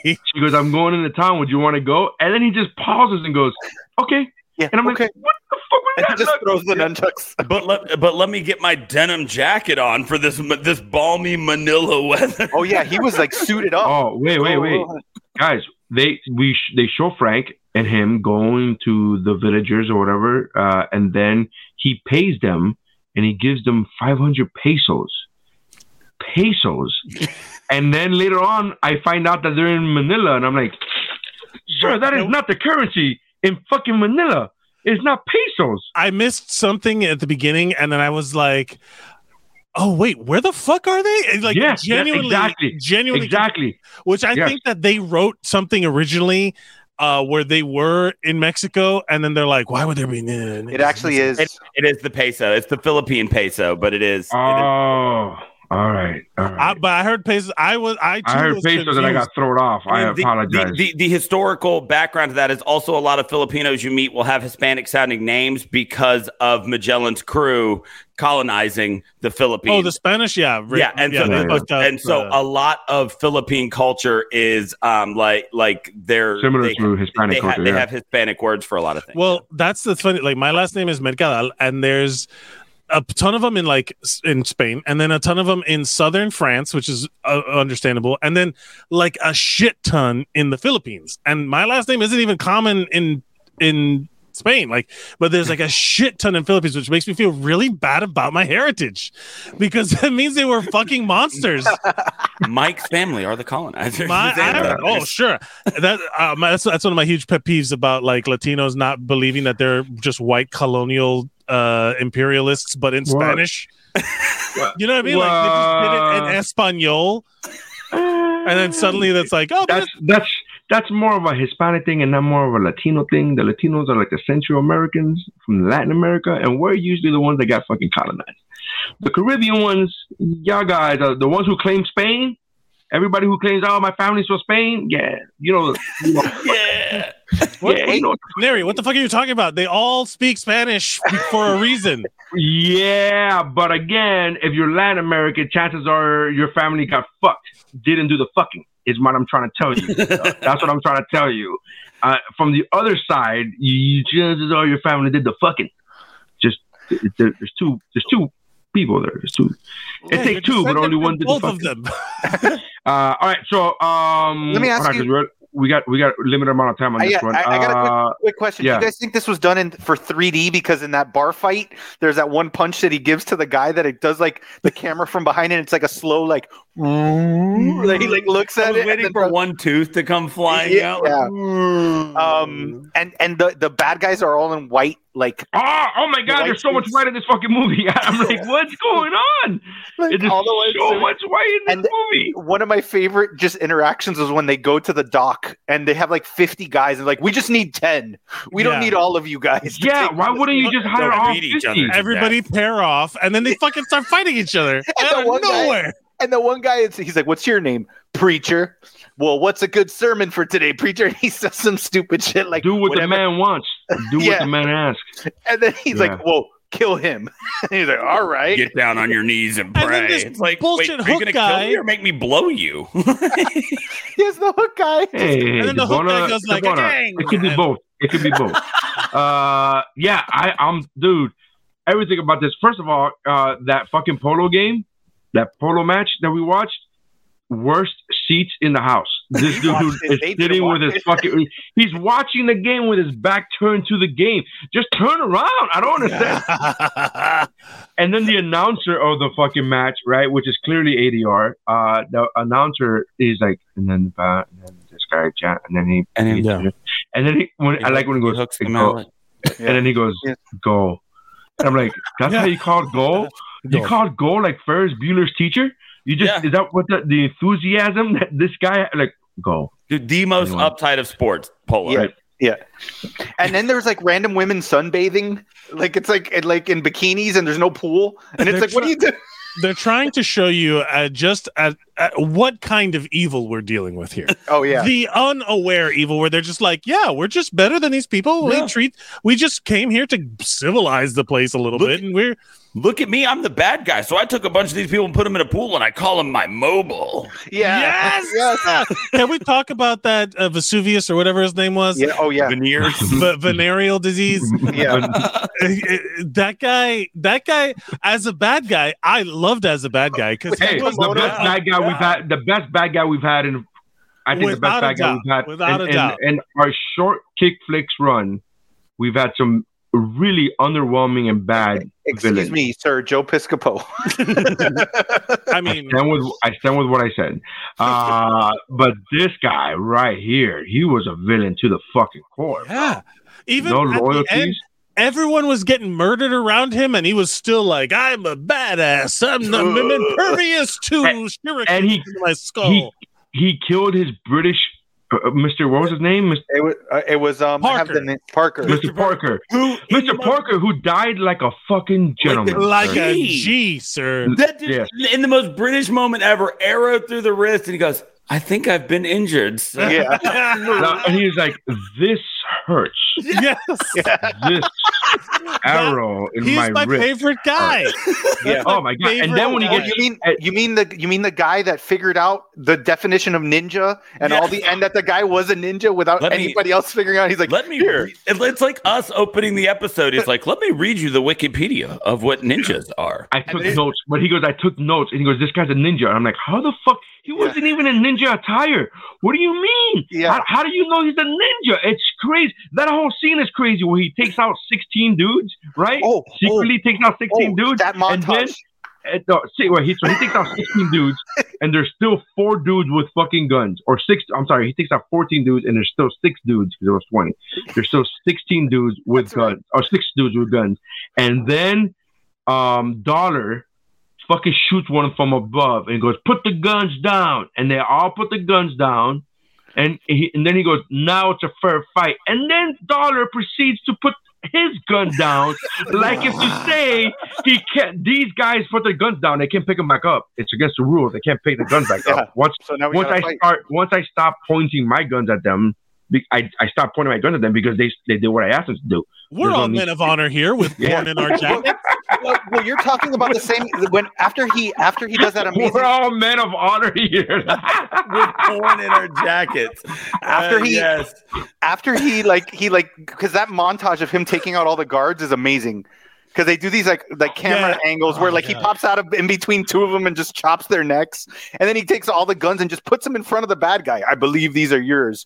"She goes, I'm going into town. Would you want to go?" And then he just pauses and goes, "Okay." Yeah, and I'm okay. like, what the fuck was and that? Just look? Throws the nunchucks. But let but let me get my denim jacket on for this this balmy Manila weather. Oh yeah, he was like suited up. Oh wait wait wait, oh. guys, they we sh- they show Frank and him going to the villagers or whatever, uh, and then he pays them and he gives them five hundred pesos. Pesos, and then later on, I find out that they're in Manila, and I'm like, sir, that is not the currency. In fucking Manila, it's not pesos. I missed something at the beginning, and then I was like, "Oh wait, where the fuck are they?" Like, yes, genuinely, yes, exactly, genuinely, exactly. Which I yes. think that they wrote something originally uh, where they were in Mexico, and then they're like, "Why would there be?" It actually is. It, it is the peso. It's the Philippine peso, but it is. Oh. It is. All right, all right. I, but I heard pesos. I was. I, too I heard was pesos, confused. And I got thrown off. I the, apologize. The, the, the historical background to that is also a lot of Filipinos you meet will have Hispanic-sounding names because of Magellan's crew colonizing the Philippines. Oh, the Spanish, yeah, yeah. And yeah, so, yeah, yeah. and so, a lot of Philippine culture is um, like like they're similar they, to Hispanic they culture. Ha- yeah. They have Hispanic words for a lot of things. Well, that's the funny. Like my last name is Mercadal, and there's a ton of them in like in Spain, and then a ton of them in southern France, which is uh, understandable, and then like a shit ton in the Philippines. And my last name isn't even common in in Spain, like, but there's like a shit ton in Philippines, which makes me feel really bad about my heritage because that means they were fucking monsters. Mike's family are the colonizers. My, I, oh, sure. That uh, my, that's that's one of my huge pet peeves about like Latinos not believing that they're just white colonial. Uh, imperialists, but in what? Spanish. You know what I mean? What? Like they just did it in Espanol, and then suddenly that's like, oh, that's that's that's more of a Hispanic thing and not more of a Latino thing. The Latinos are like the Central Americans from Latin America, and we're usually the ones that got fucking colonized. The Caribbean ones, y'all guys, are the ones who claim Spain. Everybody who claims, oh, my family's from Spain, yeah, you know, you know yeah. What, yeah, what, Neri, what the fuck are you talking about? They all speak Spanish for a reason. Yeah, but again, if you're Latin American, chances are your family got fucked. Didn't do the fucking is what I'm trying to tell you. That's what I'm trying to tell you. Uh, from the other side, you, chances are your family did the fucking. Just there, there's two. There's two people there. There's two. It yeah, takes two, but only one did the fucking. Both of them. uh, all right, so um, let me ask you. We got we got a limited amount of time on this I, one. I, I got a quick, uh, quick question. Yeah. Do you guys think this was done in for three D? Because in that bar fight, there's that one punch that he gives to the guy that it does like the camera from behind, and it's like a slow like. Like he like looks at I was it, waiting for the, one tooth to come flying yeah, out. Yeah. Um, and and the, the bad guys are all in white. Like oh, oh my god, there's so suits. Much white in this fucking movie. I'm like, yeah. What's going on? Like, there's so much white in this and movie. One of my favorite just interactions was when they go to the dock truck and they have like fifty guys and like, we just need ten. We yeah. don't need all of you guys. Yeah, why wouldn't you just hire all fifty? Everybody that. pair off and then they fucking start fighting each other out of nowhere. And the one guy, he's like, what's your name? Preacher. Well, what's a good sermon for today, preacher? And he says some stupid shit like, do what whatever. the man wants. Do yeah. what the man asks. And then he's yeah. like, whoa, kill him. And he's like, all right. Get down on your knees and pray. And then this it's like, bullshit wait, hook are you going to kill me or make me blow you? Here's the hook guy. Hey, and then hey, the DeBona, hook guy goes like, dang. It could be both. It could be both. uh, yeah, I, I'm, dude, everything about this. First of all, uh, that fucking polo game. That polo match that we watched, worst seats in the house. This dude is sitting with his fucking... He's watching the game with his back turned to the game. Just turn around. I don't understand. And then the announcer of the fucking match, right, which is clearly A D R, uh, the announcer is like, and then, uh, and then this guy, Jan, and then he... And, he, yeah. and then he... When, he I like when he goes, hooks him out. And yeah. then he goes, yeah. go. And I'm like, that's yeah. how you call it go? You no. called goal like Ferris Bueller's teacher? You just yeah. is that what the, the enthusiasm that this guy like goal? Dude, the most anyway. uptight of sports, polo. Yeah. Right? Yeah. And then there's like random women sunbathing, like it's like like in bikinis, and there's no pool, and it's they're like try- what do you do? They're trying to show you uh, just uh, uh, what kind of evil we're dealing with here. Oh yeah, the unaware evil, where they're just like, yeah, we're just better than these people. Yeah. We treat, we just came here to civilize the place a little look, bit, and we're. Look at me, I'm the bad guy. So I took a bunch of these people and put them in a pool, and I call them my mobile. Yeah. Yes. yes. Can we talk about that uh, Vesuvius or whatever his name was? Yeah. Oh yeah. Veneers. v- venereal disease. Yeah. that guy. That guy. As a bad guy, I loved as a bad guy because hey, he was the best out. bad guy yeah. we've had. The best bad guy we've had in. I think Without the best bad doubt. guy we've had. Without in, a doubt. And our short KickFlix run, we've had some. Really underwhelming and bad. Excuse villain. me, sir, Joe Piscopo. I mean, I stand, with, I stand with what I said. Uh, but this guy right here, he was a villain to the fucking core. Yeah, even no loyalties. Everyone was getting murdered around him, and he was still like, "I'm a badass. I'm not I'm impervious to and, shurikens and he, in my skull." He, he killed his British. Mister What was his name? It was, uh, it was um, Parker. I have the name, Parker. Mister Parker. Who, Mister Parker, who died like a fucking gentleman. Like, like a G, sir. That dude, yeah. in the most British moment ever, arrow through the wrist, and he goes, I think I've been injured. So. Yeah. now, and he's like, this hurts. Yes. This arrow in he's my, my wrist. He's my favorite guy. yeah. Oh my god! And then when he gets, you mean you mean the you mean the guy that figured out the definition of ninja and yeah. all the and that the guy was a ninja without let anybody me, else figuring out. He's like, let me. Here. It's like us opening the episode. It's like, let me read you the Wikipedia of what ninjas are. I took and notes, but he goes, I took notes, and he goes, this guy's a ninja, and I'm like, how the fuck? He wasn't yeah. even in ninja attire. What do you mean? Yeah. How, how do you know he's a ninja? It's crazy. That whole scene is crazy where he takes out sixteen dudes, right? Oh, Secretly oh, takes out sixteen oh, dudes. That montage. And then, uh, no, see, wait, he, so he takes out sixteen dudes, and there's still four dudes with fucking guns. Or six, I'm sorry, he takes out fourteen dudes, and there's still six dudes, because there was twenty. There's still sixteen dudes with That's guns, right. or six dudes with guns. And then um, Dollar... fucking shoots one from above and goes, put the guns down. And they all put the guns down. And he, and then he goes, now it's a fair fight. And then Dollar proceeds to put his gun down, like if to say he can't. These guys put their guns down; they can't pick them back up. It's against the rules; they can't pick the guns back yeah. up. Once, so now once I fight. start, once I stop pointing my guns at them, I I stop pointing my guns at them because they they did what I asked them to do. We're There's all men of honor here with yeah. porn in our jackets. Well, well, you're talking about the same when after he after he does that amazing. We're all men of honor here with porn in our jackets. After uh, he, yes. after he like he like because that montage of him taking out all the guards is amazing. Because they do these like like camera yeah. angles where oh, like God. he pops out of in between two of them and just chops their necks, and then he takes all the guns and just puts them in front of the bad guy. I believe these are yours.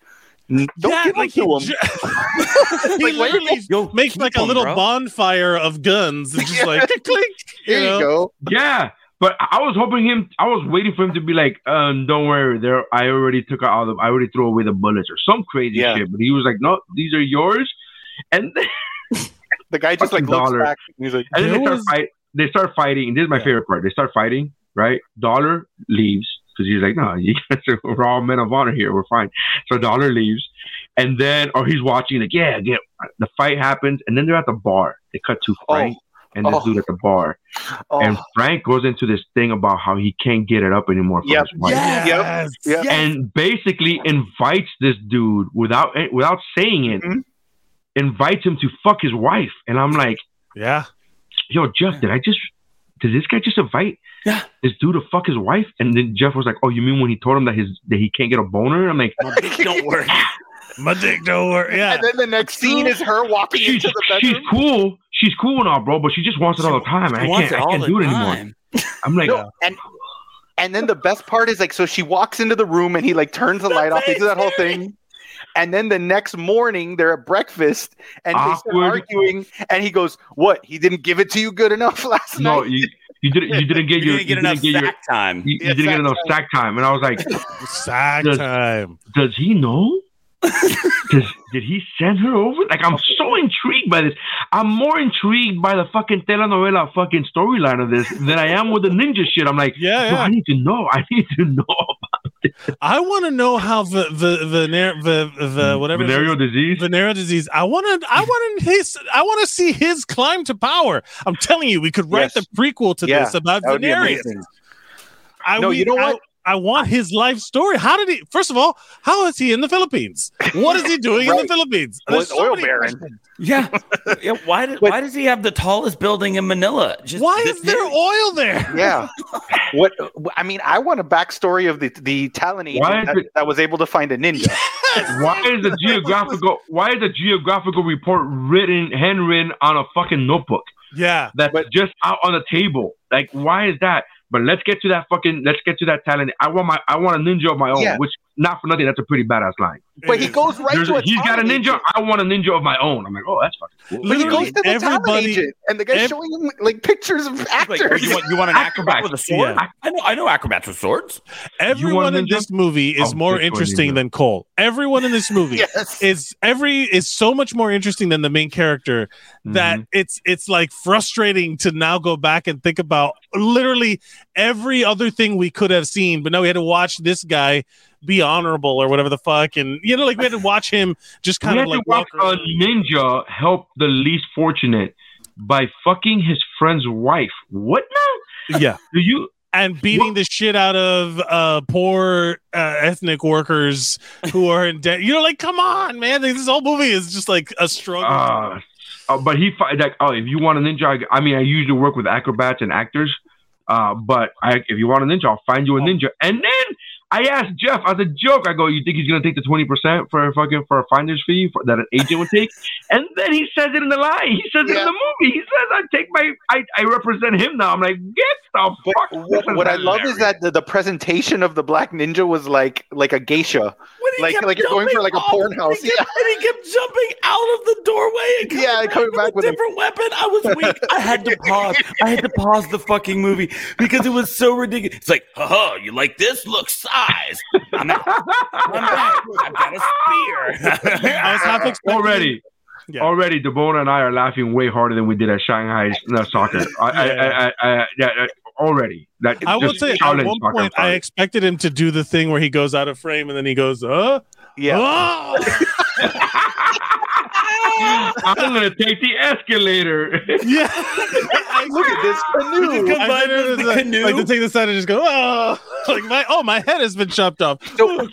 Don't yeah, give like them to him. Ju- he like, literally Yo, makes like a little bro. bonfire of guns. And just like, click, here you, you go. Yeah, but I was hoping him. I was waiting for him to be like, um, "Don't worry, there. I already took out all the. I already threw away the bullets or some crazy yeah. shit." But he was like, "No, these are yours." And then, the guy just like Dollar. looks back. And he's like, and then they start was... fight. They start fighting. This is my yeah. favorite part. They start fighting. Right, Dollar leaves. because he's like, no, you guys are, we're all men of honor here. We're fine. So Dollar leaves, and then or he's watching like, yeah, yeah. The fight happens, and then they're at the bar. They cut to Frank oh. and this oh. dude at the bar, oh. and Frank goes into this thing about how he can't get it up anymore from yep. his wife, yes. Yep. Yep. and basically invites this dude without without saying it, mm-hmm. invites him to fuck his wife, and I'm like, yeah, yo, Justin, yeah. I just. Did this guy just invite yeah. this dude to fuck his wife? And then Jeff was like, "Oh, you mean when he told him that his that he can't get a boner?" I'm like, "My dick don't work. My dick don't work." Yeah. And then the next scene is her walking she's, into the bedroom. She's cool. She's cool and all, bro, but she just wants it all the time. I can't. I can't do it anymore. I'm like, no, and and then the best part is like, so she walks into the room and he like turns the light off. They do that whole thing. And then the next morning, they're at breakfast, and Awkward. they start arguing. And he goes, "What? He didn't give it to you good enough last no, night? No, you, you didn't. You didn't get you your. Didn't get you enough didn't get sack your, time. You, yeah, you didn't get enough time. sack time." And I was like, "Sack does, time? Does he know? does, did he send her over? Like, I'm so intrigued by this. I'm more intrigued by the fucking telenovela fucking storyline of this than I am with the ninja shit. I'm like, yeah, yeah. No, I need to know. I need to know about." I want to know how the the the the, the, the whatever venereal disease venereal disease. I want to I want to his I want to see his climb to power. I'm telling you, we could write yes. the prequel to yeah, this about venereal. I no, we, you know I, what? I want his life story. How did he? First of all, how is he in the Philippines? What is he doing right. in the Philippines? There's so oil baron. Questions. Yeah. yeah. Why? Do, what, why does he have the tallest building in Manila? Just, why is there it? oil there? Yeah. What? I mean, I want a backstory of the the talent agent that, it, that was able to find a ninja. Yes. Why is the geographical? Why is the geographical report written handwritten on a fucking notebook? Yeah. That's but, just out on the table. Like, why is that? But let's get to that fucking. Let's get to that talent. I want my. I want a ninja of my own. Yeah. Which, not for nothing, that's a pretty badass line. But he goes right There's to. A, a he's got a ninja. Agent. I want a ninja of my own. I'm like, oh, that's fucking cool. But literally, he goes to the talent agent, and the guy's every, showing him like pictures of actors. Like, you, want, you want an acrobat with a sword? Yeah. I know. I know acrobats with swords. Everyone in this movie is oh, more interesting than Cole. Everyone in this movie yes. is every is so much more interesting than the main character mm-hmm. that it's it's like frustrating to now go back and think about literally every other thing we could have seen, but no, we had to watch this guy be honorable or whatever the fuck, and you know, like we had to watch him just kind we of like walk around. A ninja help the least fortunate by fucking his friend's wife. What now? Yeah, do you and beating what? the shit out of uh, poor uh, ethnic workers who are in debt. You know, like come on, man, this whole movie is just like a struggle. Uh, uh, but he fight like, oh, if you want a ninja, I mean, I usually work with acrobats and actors. Uh, but I, if you want a ninja, I'll find you a ninja. And then I asked Jeff as a joke. I go, "You think he's gonna take the twenty percent for a fucking for a finder's fee for, that an agent would take?" And then he says it in the line. He says yeah. it in the movie. He says, "I take my, I, I represent him now." I'm like, "Get the but fuck." What, what I love is that the, the presentation of the black ninja was like like a geisha, like like you're going for like a porn house. He kept, yeah. And he kept jumping out of the doorway and coming yeah, back, coming back with, with a different him. weapon. I was weak. I had to pause. I had to pause the fucking movie. Because it was so ridiculous. It's like, haha, you like this? Look, size. I'm out. I'm out. I've got a spear. I was half expecting already. Yeah. Already, DeBona and I are laughing way harder than we did at Shanghai no, Soccer. I, yeah. I, I, I, yeah, already. That, I will say, at one soccer, point, I expected him to do the thing where he goes out of frame and then he goes, "Uh, yeah." Oh. I'm gonna take the escalator. Yeah, look at this canoe. The like, canoe. Like to take the side and just go, oh, like my oh, my head has been chopped off. So,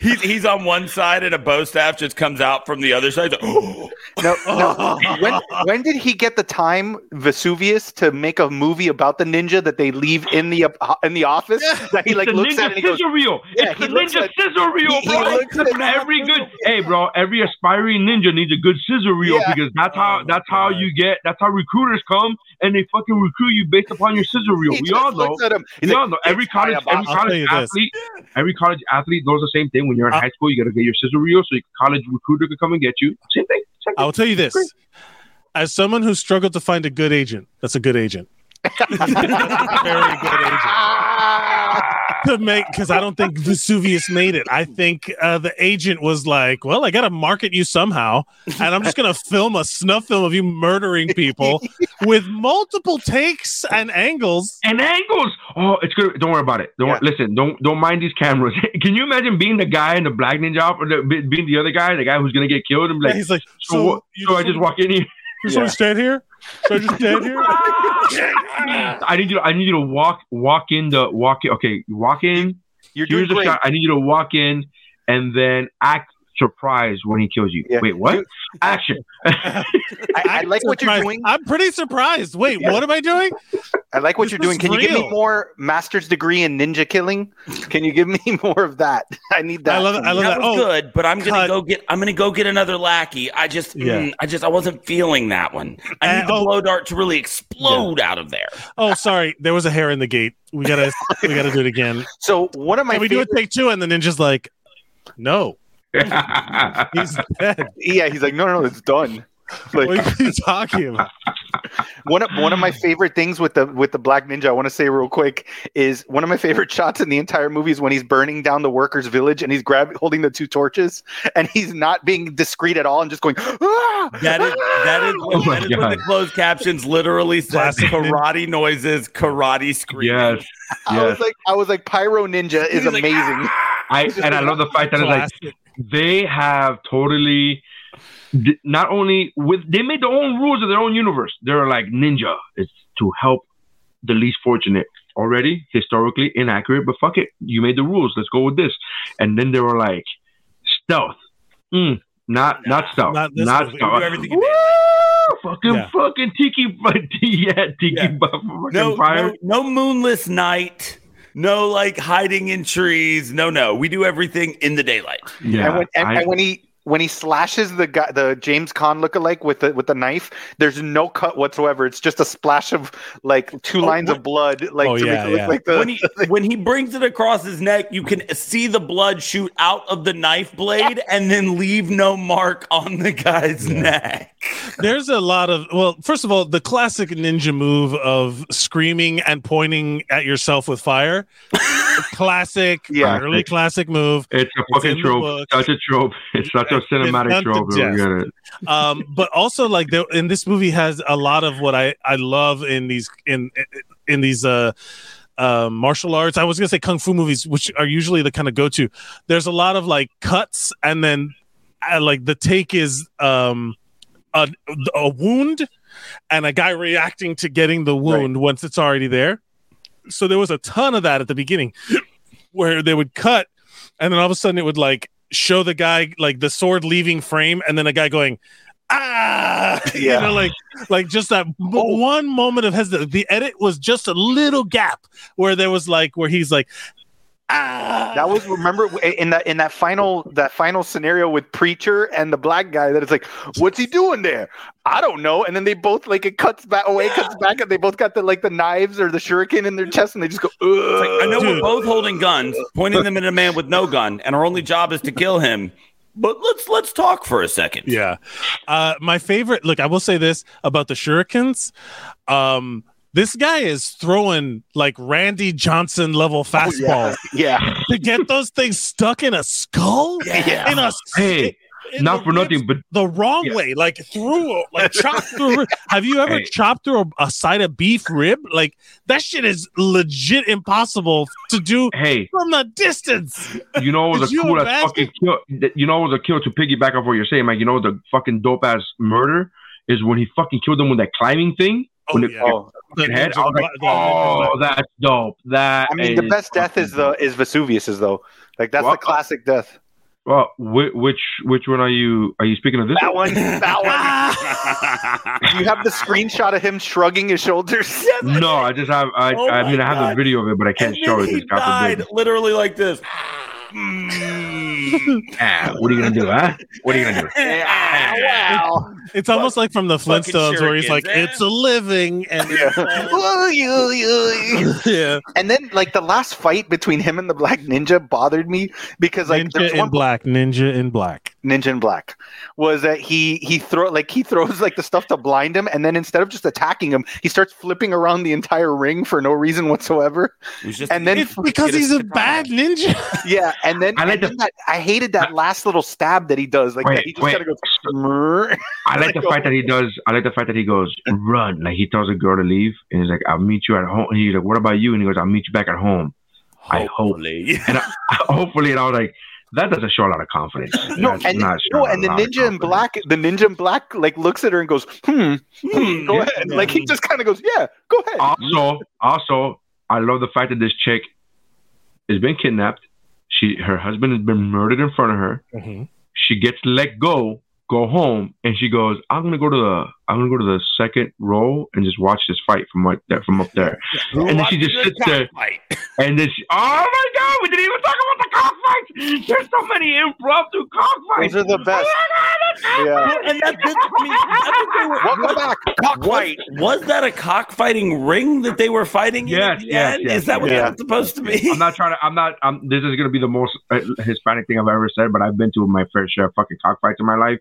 he's he's on one side and a bow staff just comes out from the other side. Like, oh. No, no. When when did he get the time Vesuvius to make a movie about the ninja that they leave in the uh, in the office? Yeah. That he like it's looks at and he goes, reel. Yeah, it's the ninja at, scissor reel, bro. He, he looks at every good hey, bro. Every aspiring ninja needs a good scissor reel yeah. because that's how that's how you get that's how recruiters come and they fucking recruit you based upon your scissor reel. He we all know. We like, all know. Every college, every college athlete, this. every college athlete knows the same thing. When you're in uh, high school, you gotta get your scissor reel so your college recruiter could come and get you. Same thing. Same thing. I'll tell you this: Great. as someone who struggled to find a good agent, that's a good agent. Very good agent. to make, because I don't think Vesuvius made it. I think uh, the agent was like, well, I got to market you somehow, and I'm just going to film a snuff film of you murdering people with multiple takes and angles. And angles! Oh, it's good. Don't worry about it. Don't yeah. worry. Listen, don't don't mind these cameras. Can you imagine being the guy in the black ninja, or the, being the other guy, the guy who's going to get killed? And be like, yeah, he's like, so, so, what, so just I just walk in here? You're yeah. so stand here? So just stand here? I need you to, I need you to walk walk in the walk in, okay, walk in. You're doing the shot. I need you to walk in and then act surprised when he kills you. Yeah. Wait, what? Dude. Action. I, I like what you're doing. I'm pretty surprised. Wait, yeah. what am I doing? I like what this you're doing. Can real. you give me more master's degree in ninja killing? Can you give me more of that? I need that. I love it. I love that. that. Was oh, good, but I'm cut. gonna go get. I'm gonna go get another lackey. I just, yeah. mm, I just, I wasn't feeling that one. I and, need the oh, blow dart to really explode yeah. out of there. Oh, sorry, there was a hair in the gate. We gotta, we gotta do it again. So one of my. Can we favorite- do a take two, and the ninja's like, no. He's dead. Yeah, he's like, no, no, no, it's done. Like, what are you talking about? One of one of my favorite things with the with the Black Ninja, I want to say real quick, is one of my favorite shots in the entire movie is when he's burning down the workers' village and he's grabbing holding the two torches and he's not being discreet at all and just going. Ah, that is ah, that is, oh that is when the closed captions literally says karate noises, karate screaming. Yes, yes. I was like, I was like, Pyro Ninja is amazing. Like, ah! I and like, I love the fact that classic. it's like they have totally. Not only with they made their own rules of their own universe. They're like ninja. It's to help the least fortunate. Already historically inaccurate, but fuck it. You made the rules. Let's go with this. And then they were like stealth. Mm, not nah, not stealth. Not, not stealth. Woo! Fucking yeah. fucking tiki, yeah, tiki yeah. buff. No, no, no moonless night. No, like hiding in trees. No, no. We do everything in the daylight. Yeah. And when, and, I, and when he. When he slashes the guy, the James Caan lookalike with the with the knife, there's no cut whatsoever. It's just a splash of like two oh, lines what? of blood, like, oh, to yeah, make it look yeah. like the, when he the when he brings it across his neck, you can see the blood shoot out of the knife blade and then leave no mark on the guy's yeah. neck. There's a lot of well, first of all, the classic ninja move of screaming and pointing at yourself with fire. Classic, yeah, early classic move. It's a fucking it's trope. Such a trope. It's such a cinematic trope. Get it. Um, but also, like, there, and this movie has a lot of what I, I love in these in in these uh, uh, martial arts. I was gonna say kung fu movies, which are usually the kind of go to. There's a lot of like cuts, and then uh, like the take is um, a, a wound, and a guy reacting to getting the wound right. once it's already there. So there was a ton of that at the beginning where they would cut and then all of a sudden it would like show the guy like the sword leaving frame and then a guy going, ah, yeah. you know, like, like just that oh. one moment of hesitation. The edit was just a little gap where there was like, where he's like, ah. That was, remember in that in that final that final scenario with Preacher and the black guy that it's like, what's he doing there? I don't know. And then they both like it cuts back away, yeah. cuts back, and they both got the like the knives or the shuriken in their chest, and they just go. Like, I know Dude. we're both holding guns, pointing them at a man with no gun, and our only job is to kill him. But let's let's talk for a second. Yeah, uh, my favorite. Look, I will say this about the shurikens. Um, This guy is throwing like Randy Johnson level fastballs. Oh, yeah. yeah. To get those things stuck in a skull? Yeah. In a hey, in not for nothing, but the wrong yeah. way. Like through like chop through. Have you ever hey. chopped through a, a side of beef rib? Like that shit is legit impossible to do hey. from the distance. You know it was a cool ass fucking kill. You know it was a kill to piggyback off what you're saying, man. You know the fucking dope ass murder is when he fucking killed them with that climbing thing. Oh, when yeah. oh, the head, I was like, oh, that's dope. That I mean, the best death is the is Vesuvius's though. Like that's well, the classic death. Well, which which one are you? Are you speaking of this? That one. That one. Do you have the screenshot of him shrugging his shoulders? No, I just have. I, oh I mean, I have God. a video of it, but I can't and show it. He died literally like this. Mm. ah, what are you gonna do? Huh? What are you gonna do? ah, wow. It's almost like from the Flintstones where he's like, it's a living. And yeah. And then like the last fight between him and the Black Ninja bothered me because like Ninja in Black, Ninja in Black. Ninja in Black was that he he throw like he throws like the stuff to blind him, and then instead of just attacking him, he starts flipping around the entire ring for no reason whatsoever. Just, and then it's because he's a bad ninja. Yeah, and then I, like and the, then that, I hated that last little stab that he does. Like wait, that he just wait. gotta go. Murr. I like the fight that he does. I like the fact that he goes run. Like he tells a girl to leave, and he's like, "I'll meet you at home." And he's like, "What about you?" And he goes, "I'll meet you back at home." Hopefully. I hope. And I, I, hopefully, and I was like, that doesn't show a lot of confidence. No, That's and, not no, and the ninja in black, the ninja in black, like looks at her and goes, "Hmm, hmm go yeah, ahead." Yeah. Like he just kind of goes, "Yeah, go ahead." Also, also, I love the fact that this chick has been kidnapped. She, her husband has been murdered in front of her. Mm-hmm. She gets let go, go home, and she goes, "I'm gonna go to the, I'm gonna go to the second row and just watch this fight from like that, from up there." Yeah, and then she just sits there. Fight. And then, she, oh my God, we didn't even talk about the cockfights. There's so many impromptu cockfights. Those are the best. Oh God, yeah. And that did, I mean, I think they were, back. Cockfight. Was, was that a cockfighting ring that they were fighting? Yes, in the yes, end? yes. Is that what yeah. that was supposed to be? I'm not trying to. I'm not. I'm, this is going to be the most uh, Hispanic thing I've ever said, but I've been to my fair share of fucking cockfights in my life.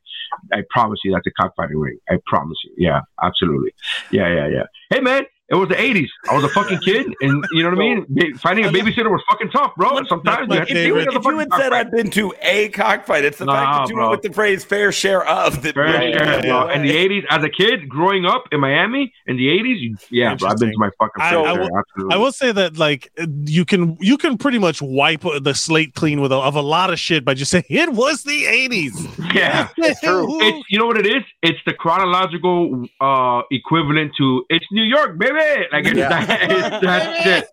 I promise you, that's a cockfighting ring. I promise you. Yeah, absolutely. Yeah, yeah, yeah. Hey, man. It was the eighties. I was a fucking kid, and you know what I mean? Finding a babysitter was fucking tough, bro. And sometimes you had to do it. If you had said I've been to a cockfight, it's the nah, fact that you went with the phrase fair share of. That fair share, yeah, bro. Yeah. In the eighties, as a kid, growing up in Miami, in the eighties, yeah, bro, I've been to my fucking fair share. I will, absolutely. I will say that, like, you can you can pretty much wipe the slate clean with a, of a lot of shit by just saying, it was the eighties. Yeah. It's true. It's, you know what it is? It's the chronological uh, equivalent to, it's New York, baby. Like it's yeah. that, it's that shit.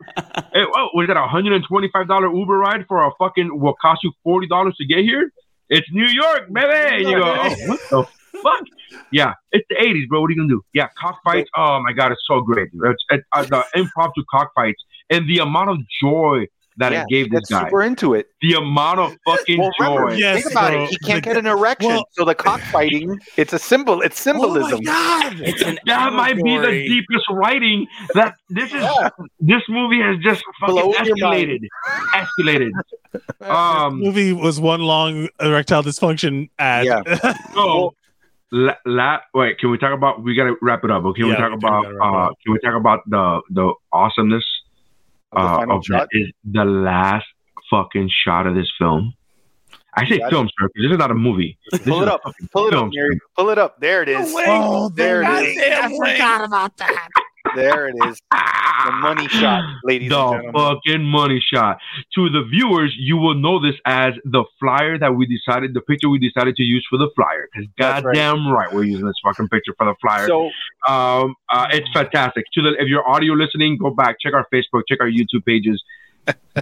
It, oh, was that a hundred and twenty-five dollar Uber ride for a fucking what cost you forty dollars to get here? It's New York, baby. And you go, oh, what the fuck? Yeah, it's the eighties, bro. What are you gonna do? Yeah, cockfights. Oh my God, it's so great. It's, it, uh, the impromptu cockfights and the amount of joy that yeah, it gave this guy. Super into it. The amount of fucking well, remember, joy. Yes, think about bro. it. He can't get an erection, well, so the cockfighting. It's a symbol. It's symbolism. Oh my God. It's an that allegory. Might be the deepest writing that this is. Yeah. This movie has just fucking Blow escalated. Escalated. Um, this movie was one long erectile dysfunction ad. Yeah. So, la, la, wait. Can we talk about? We gotta wrap it up. Okay. Can yeah, we talk we about? Uh, can we talk about the the awesomeness? Uh, of that is the last fucking shot of this film. I say film, sir. This is not a movie. This pull it up. Pull it up, Neri. Pull it up. There it is. No oh, there it is. I forgot about that. There it is. The money shot, ladies the and gentlemen. The fucking money shot. To the viewers, you will know this as the flyer that we decided, the picture we decided to use for the flyer. Because goddamn right. right, we're using this fucking picture for the flyer. So, um, uh, it's fantastic. To the, if you're audio listening, go back, check our Facebook, check our YouTube pages.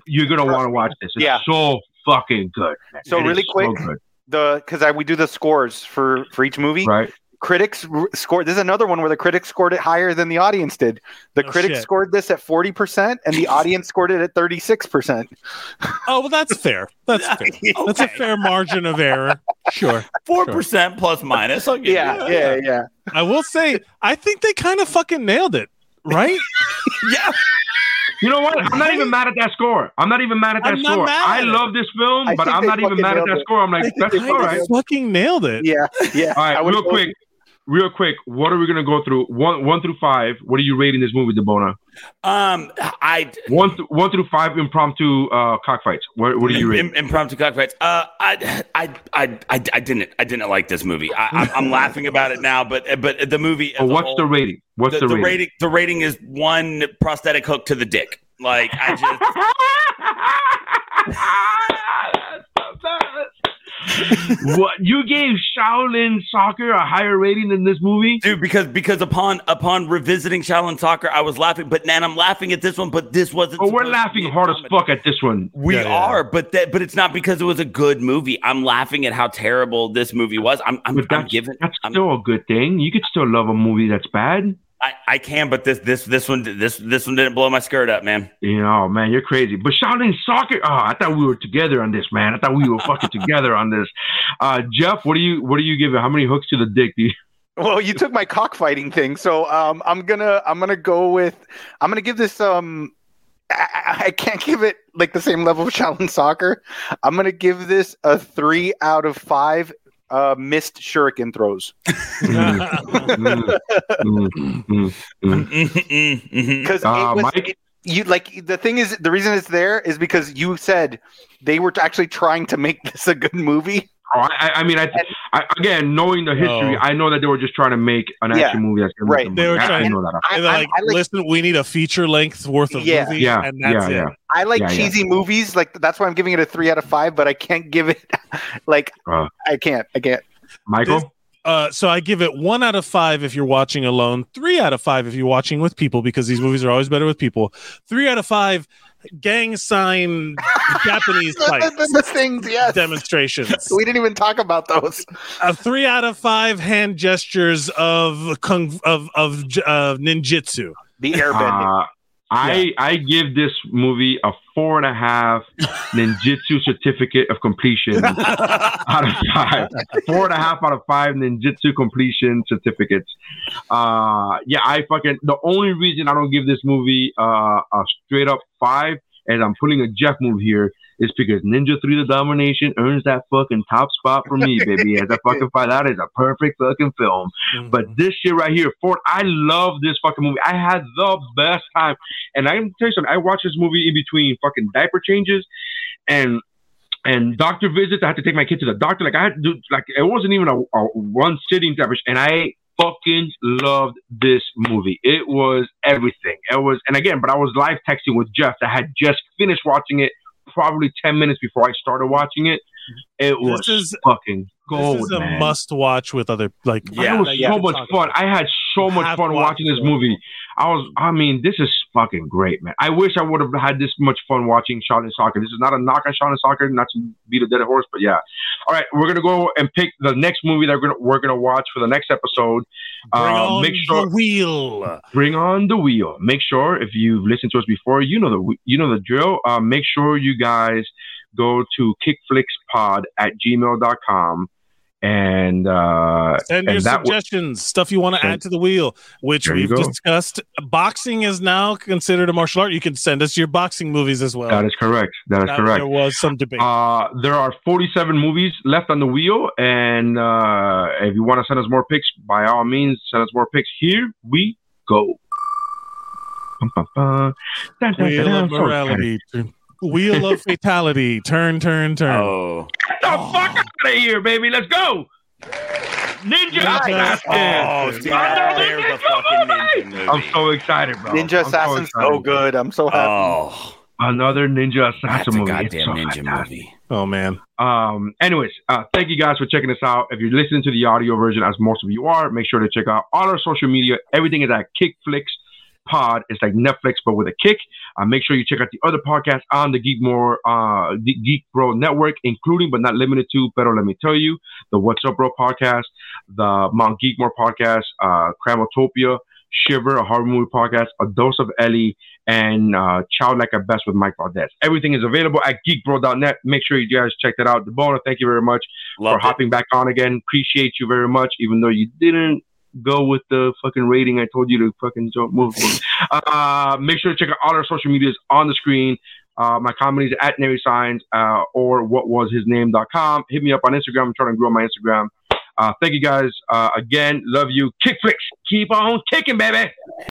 You're gonna want to watch this. It's yeah. so fucking good. Man. So it really quick, so the because I we do the scores for for each movie, right? Critics scored. This is another one where the critics scored it higher than the audience did. The oh, critics shit. scored this at forty percent, and the audience scored it at thirty-six percent. Oh, well, that's fair. That's fair. Okay. That's a fair margin of error. Sure, four sure. percent plus minus. I'll give yeah, you. yeah, yeah, yeah. I will say, I think they kind of fucking nailed it, right? yeah. You know what? I'm not even mad at that score. I'm not even mad at that score. I love this film, but I'm not even mad at that score. I'm like, that's all right. Fucking nailed it. Yeah, yeah. All right, real quick. Real quick, what are we gonna go through? One, one through five. What are you rating this movie, DeBona? Um, I one, th- one through five impromptu uh, cockfights. What, what are you rating? Im- impromptu cockfights. Uh, I, I, I, I, I didn't, I didn't like this movie. I, I'm, I'm laughing about it now, but but the movie. Oh, what's whole, the rating? What's the, the, the rating? rating? The rating is one prosthetic hook to the dick. Like I just. What you gave Shaolin Soccer a higher rating than this movie, dude? Because because upon upon revisiting Shaolin Soccer, I was laughing, but man, I'm laughing at this one. But this wasn't. But we're laughing hard as fuck at this one. We yeah, are, yeah. but that but it's not because it was a good movie. I'm laughing at how terrible this movie was. I'm I'm, that's, I'm giving. That's I'm, still a good thing. You could still love a movie that's bad. I, I can, but this this this one this this one didn't blow my skirt up, man. You know, man, you're crazy. But Shaolin Soccer, oh, I thought we were together on this, man. I thought we were fucking together on this. Uh, Jeff, what do you what do you give it? How many hooks to the dick do you? Well, you took my cockfighting thing, so um, I'm gonna I'm gonna go with I'm gonna give this um I, I can't give it like the same level of Shaolin Soccer. I'm gonna give this a three out of five uh, missed shuriken throws. Because uh, Mike. You like the thing is the reason it's there is because you said they were actually trying to make this a good movie. Oh, I, I mean, I, I again knowing the history, oh. I know that they were just trying to make an yeah, action movie. That's right, make they were I, trying. I know that. I, I, like, I like, listen, we need a feature length worth of yeah, movie, yeah, and that's yeah, it. Yeah. I like yeah, cheesy yeah. movies, like that's why I'm giving it a three out of five. But I can't give it, like uh, I can't, I can't. Michael. This, Uh, so I give it one out of five if you're watching alone, three out of five if you're watching with people, because these movies are always better with people. Three out of five gang sign Japanese fights. The, the, the things, yes. Demonstrations. We didn't even talk about those. Uh, three out of five hand gestures of kung of of uh, ninjutsu. The airbending. Uh, I yeah. I give this movie a four and a half ninjutsu certificate of completion out of five. Four and a half out of five ninjutsu completion certificates. Uh, yeah, I fucking the only reason I don't give this movie uh, a straight up five, and I'm pulling a Jeff move here, is because Ninja three: The Domination earns that fucking top spot for me, baby. As a fucking fight, that is a perfect fucking film. Mm-hmm. But this shit right here, Ford, I love this fucking movie. I had the best time. And I'm gonna tell you something. I watched this movie in between fucking diaper changes and and doctor visits. I had to take my kid to the doctor. Like I had to do, like it wasn't even a, a one sitting diaper. And I fucking loved this movie. It was everything. It was, and again, but I was live texting with Jeff that had just finished watching it. Probably ten minutes before I started watching it, it was this is, fucking gold. This is a man. Must watch with other like. Yeah, it was so much fun. I had so much fun watching this movie. I was, I mean, this is fucking great, man. I wish I would have had this much fun watching Shaolin Soccer. This is not a knock on Shaolin Soccer, not to beat a dead horse, but yeah. All right, we're gonna go and pick the next movie that we're gonna we're gonna watch for the next episode. Bring uh, on make sure, the wheel. Bring on the wheel. Make sure if you've listened to us before, you know the you know the drill. Uh, make sure you guys go to kickflixpod at gmail dot com. And uh, send your and suggestions, w- stuff you want to add to the wheel, which we've discussed. Boxing is now considered a martial art. You can send us your boxing movies as well. That is correct. That is now, correct. There was some debate. Uh, there are forty-seven movies left on the wheel. And uh, if you want to send us more picks, by all means, send us more picks. Here we go. Wheel of morality. Wheel of fatality. Turn, turn, turn. Oh. The oh. fuck out of here, baby! Let's go, Ninja Assassin! Oh, dude, yeah, there's the fucking ninja movie. I'm so excited, bro! Ninja Assassin's so, so good. I'm so happy. Oh, another Ninja Assassin movie. That's a goddamn movie. It's so ninja fantastic. Movie. Oh man. Um. Anyways, uh, thank you guys for checking us out. If you're listening to the audio version, as most of you are, make sure to check out all our social media. Everything is at KickFlix. Pod. It's like Netflix, but with a kick. Uh, make sure you check out the other podcasts on the Geekmore, uh, the Geek Bro Network, including but not limited to, Pero Let Me Tell You, the What's Up Bro podcast, the Mon Geekmore podcast, uh, Cramotopia, Shiver, a horror movie podcast, A Dose of Ellie, and uh, Child Like a Best with Mike Valdez. Everything is available at geek bro dot net. Make sure you guys check that out. DeBona, thank you very much Love for it. Hopping back on again. Appreciate you very much, even though you didn't go with the fucking rating I told you to fucking jump move. Uh, make sure to check out all our social medias on the screen. Uh, my comedy is at Neri Science uh, or what was his name dot com. Hit me up on Instagram. I'm trying to grow my Instagram. Uh, thank you guys uh, again. Love you. KickFlix. Keep on kicking, baby.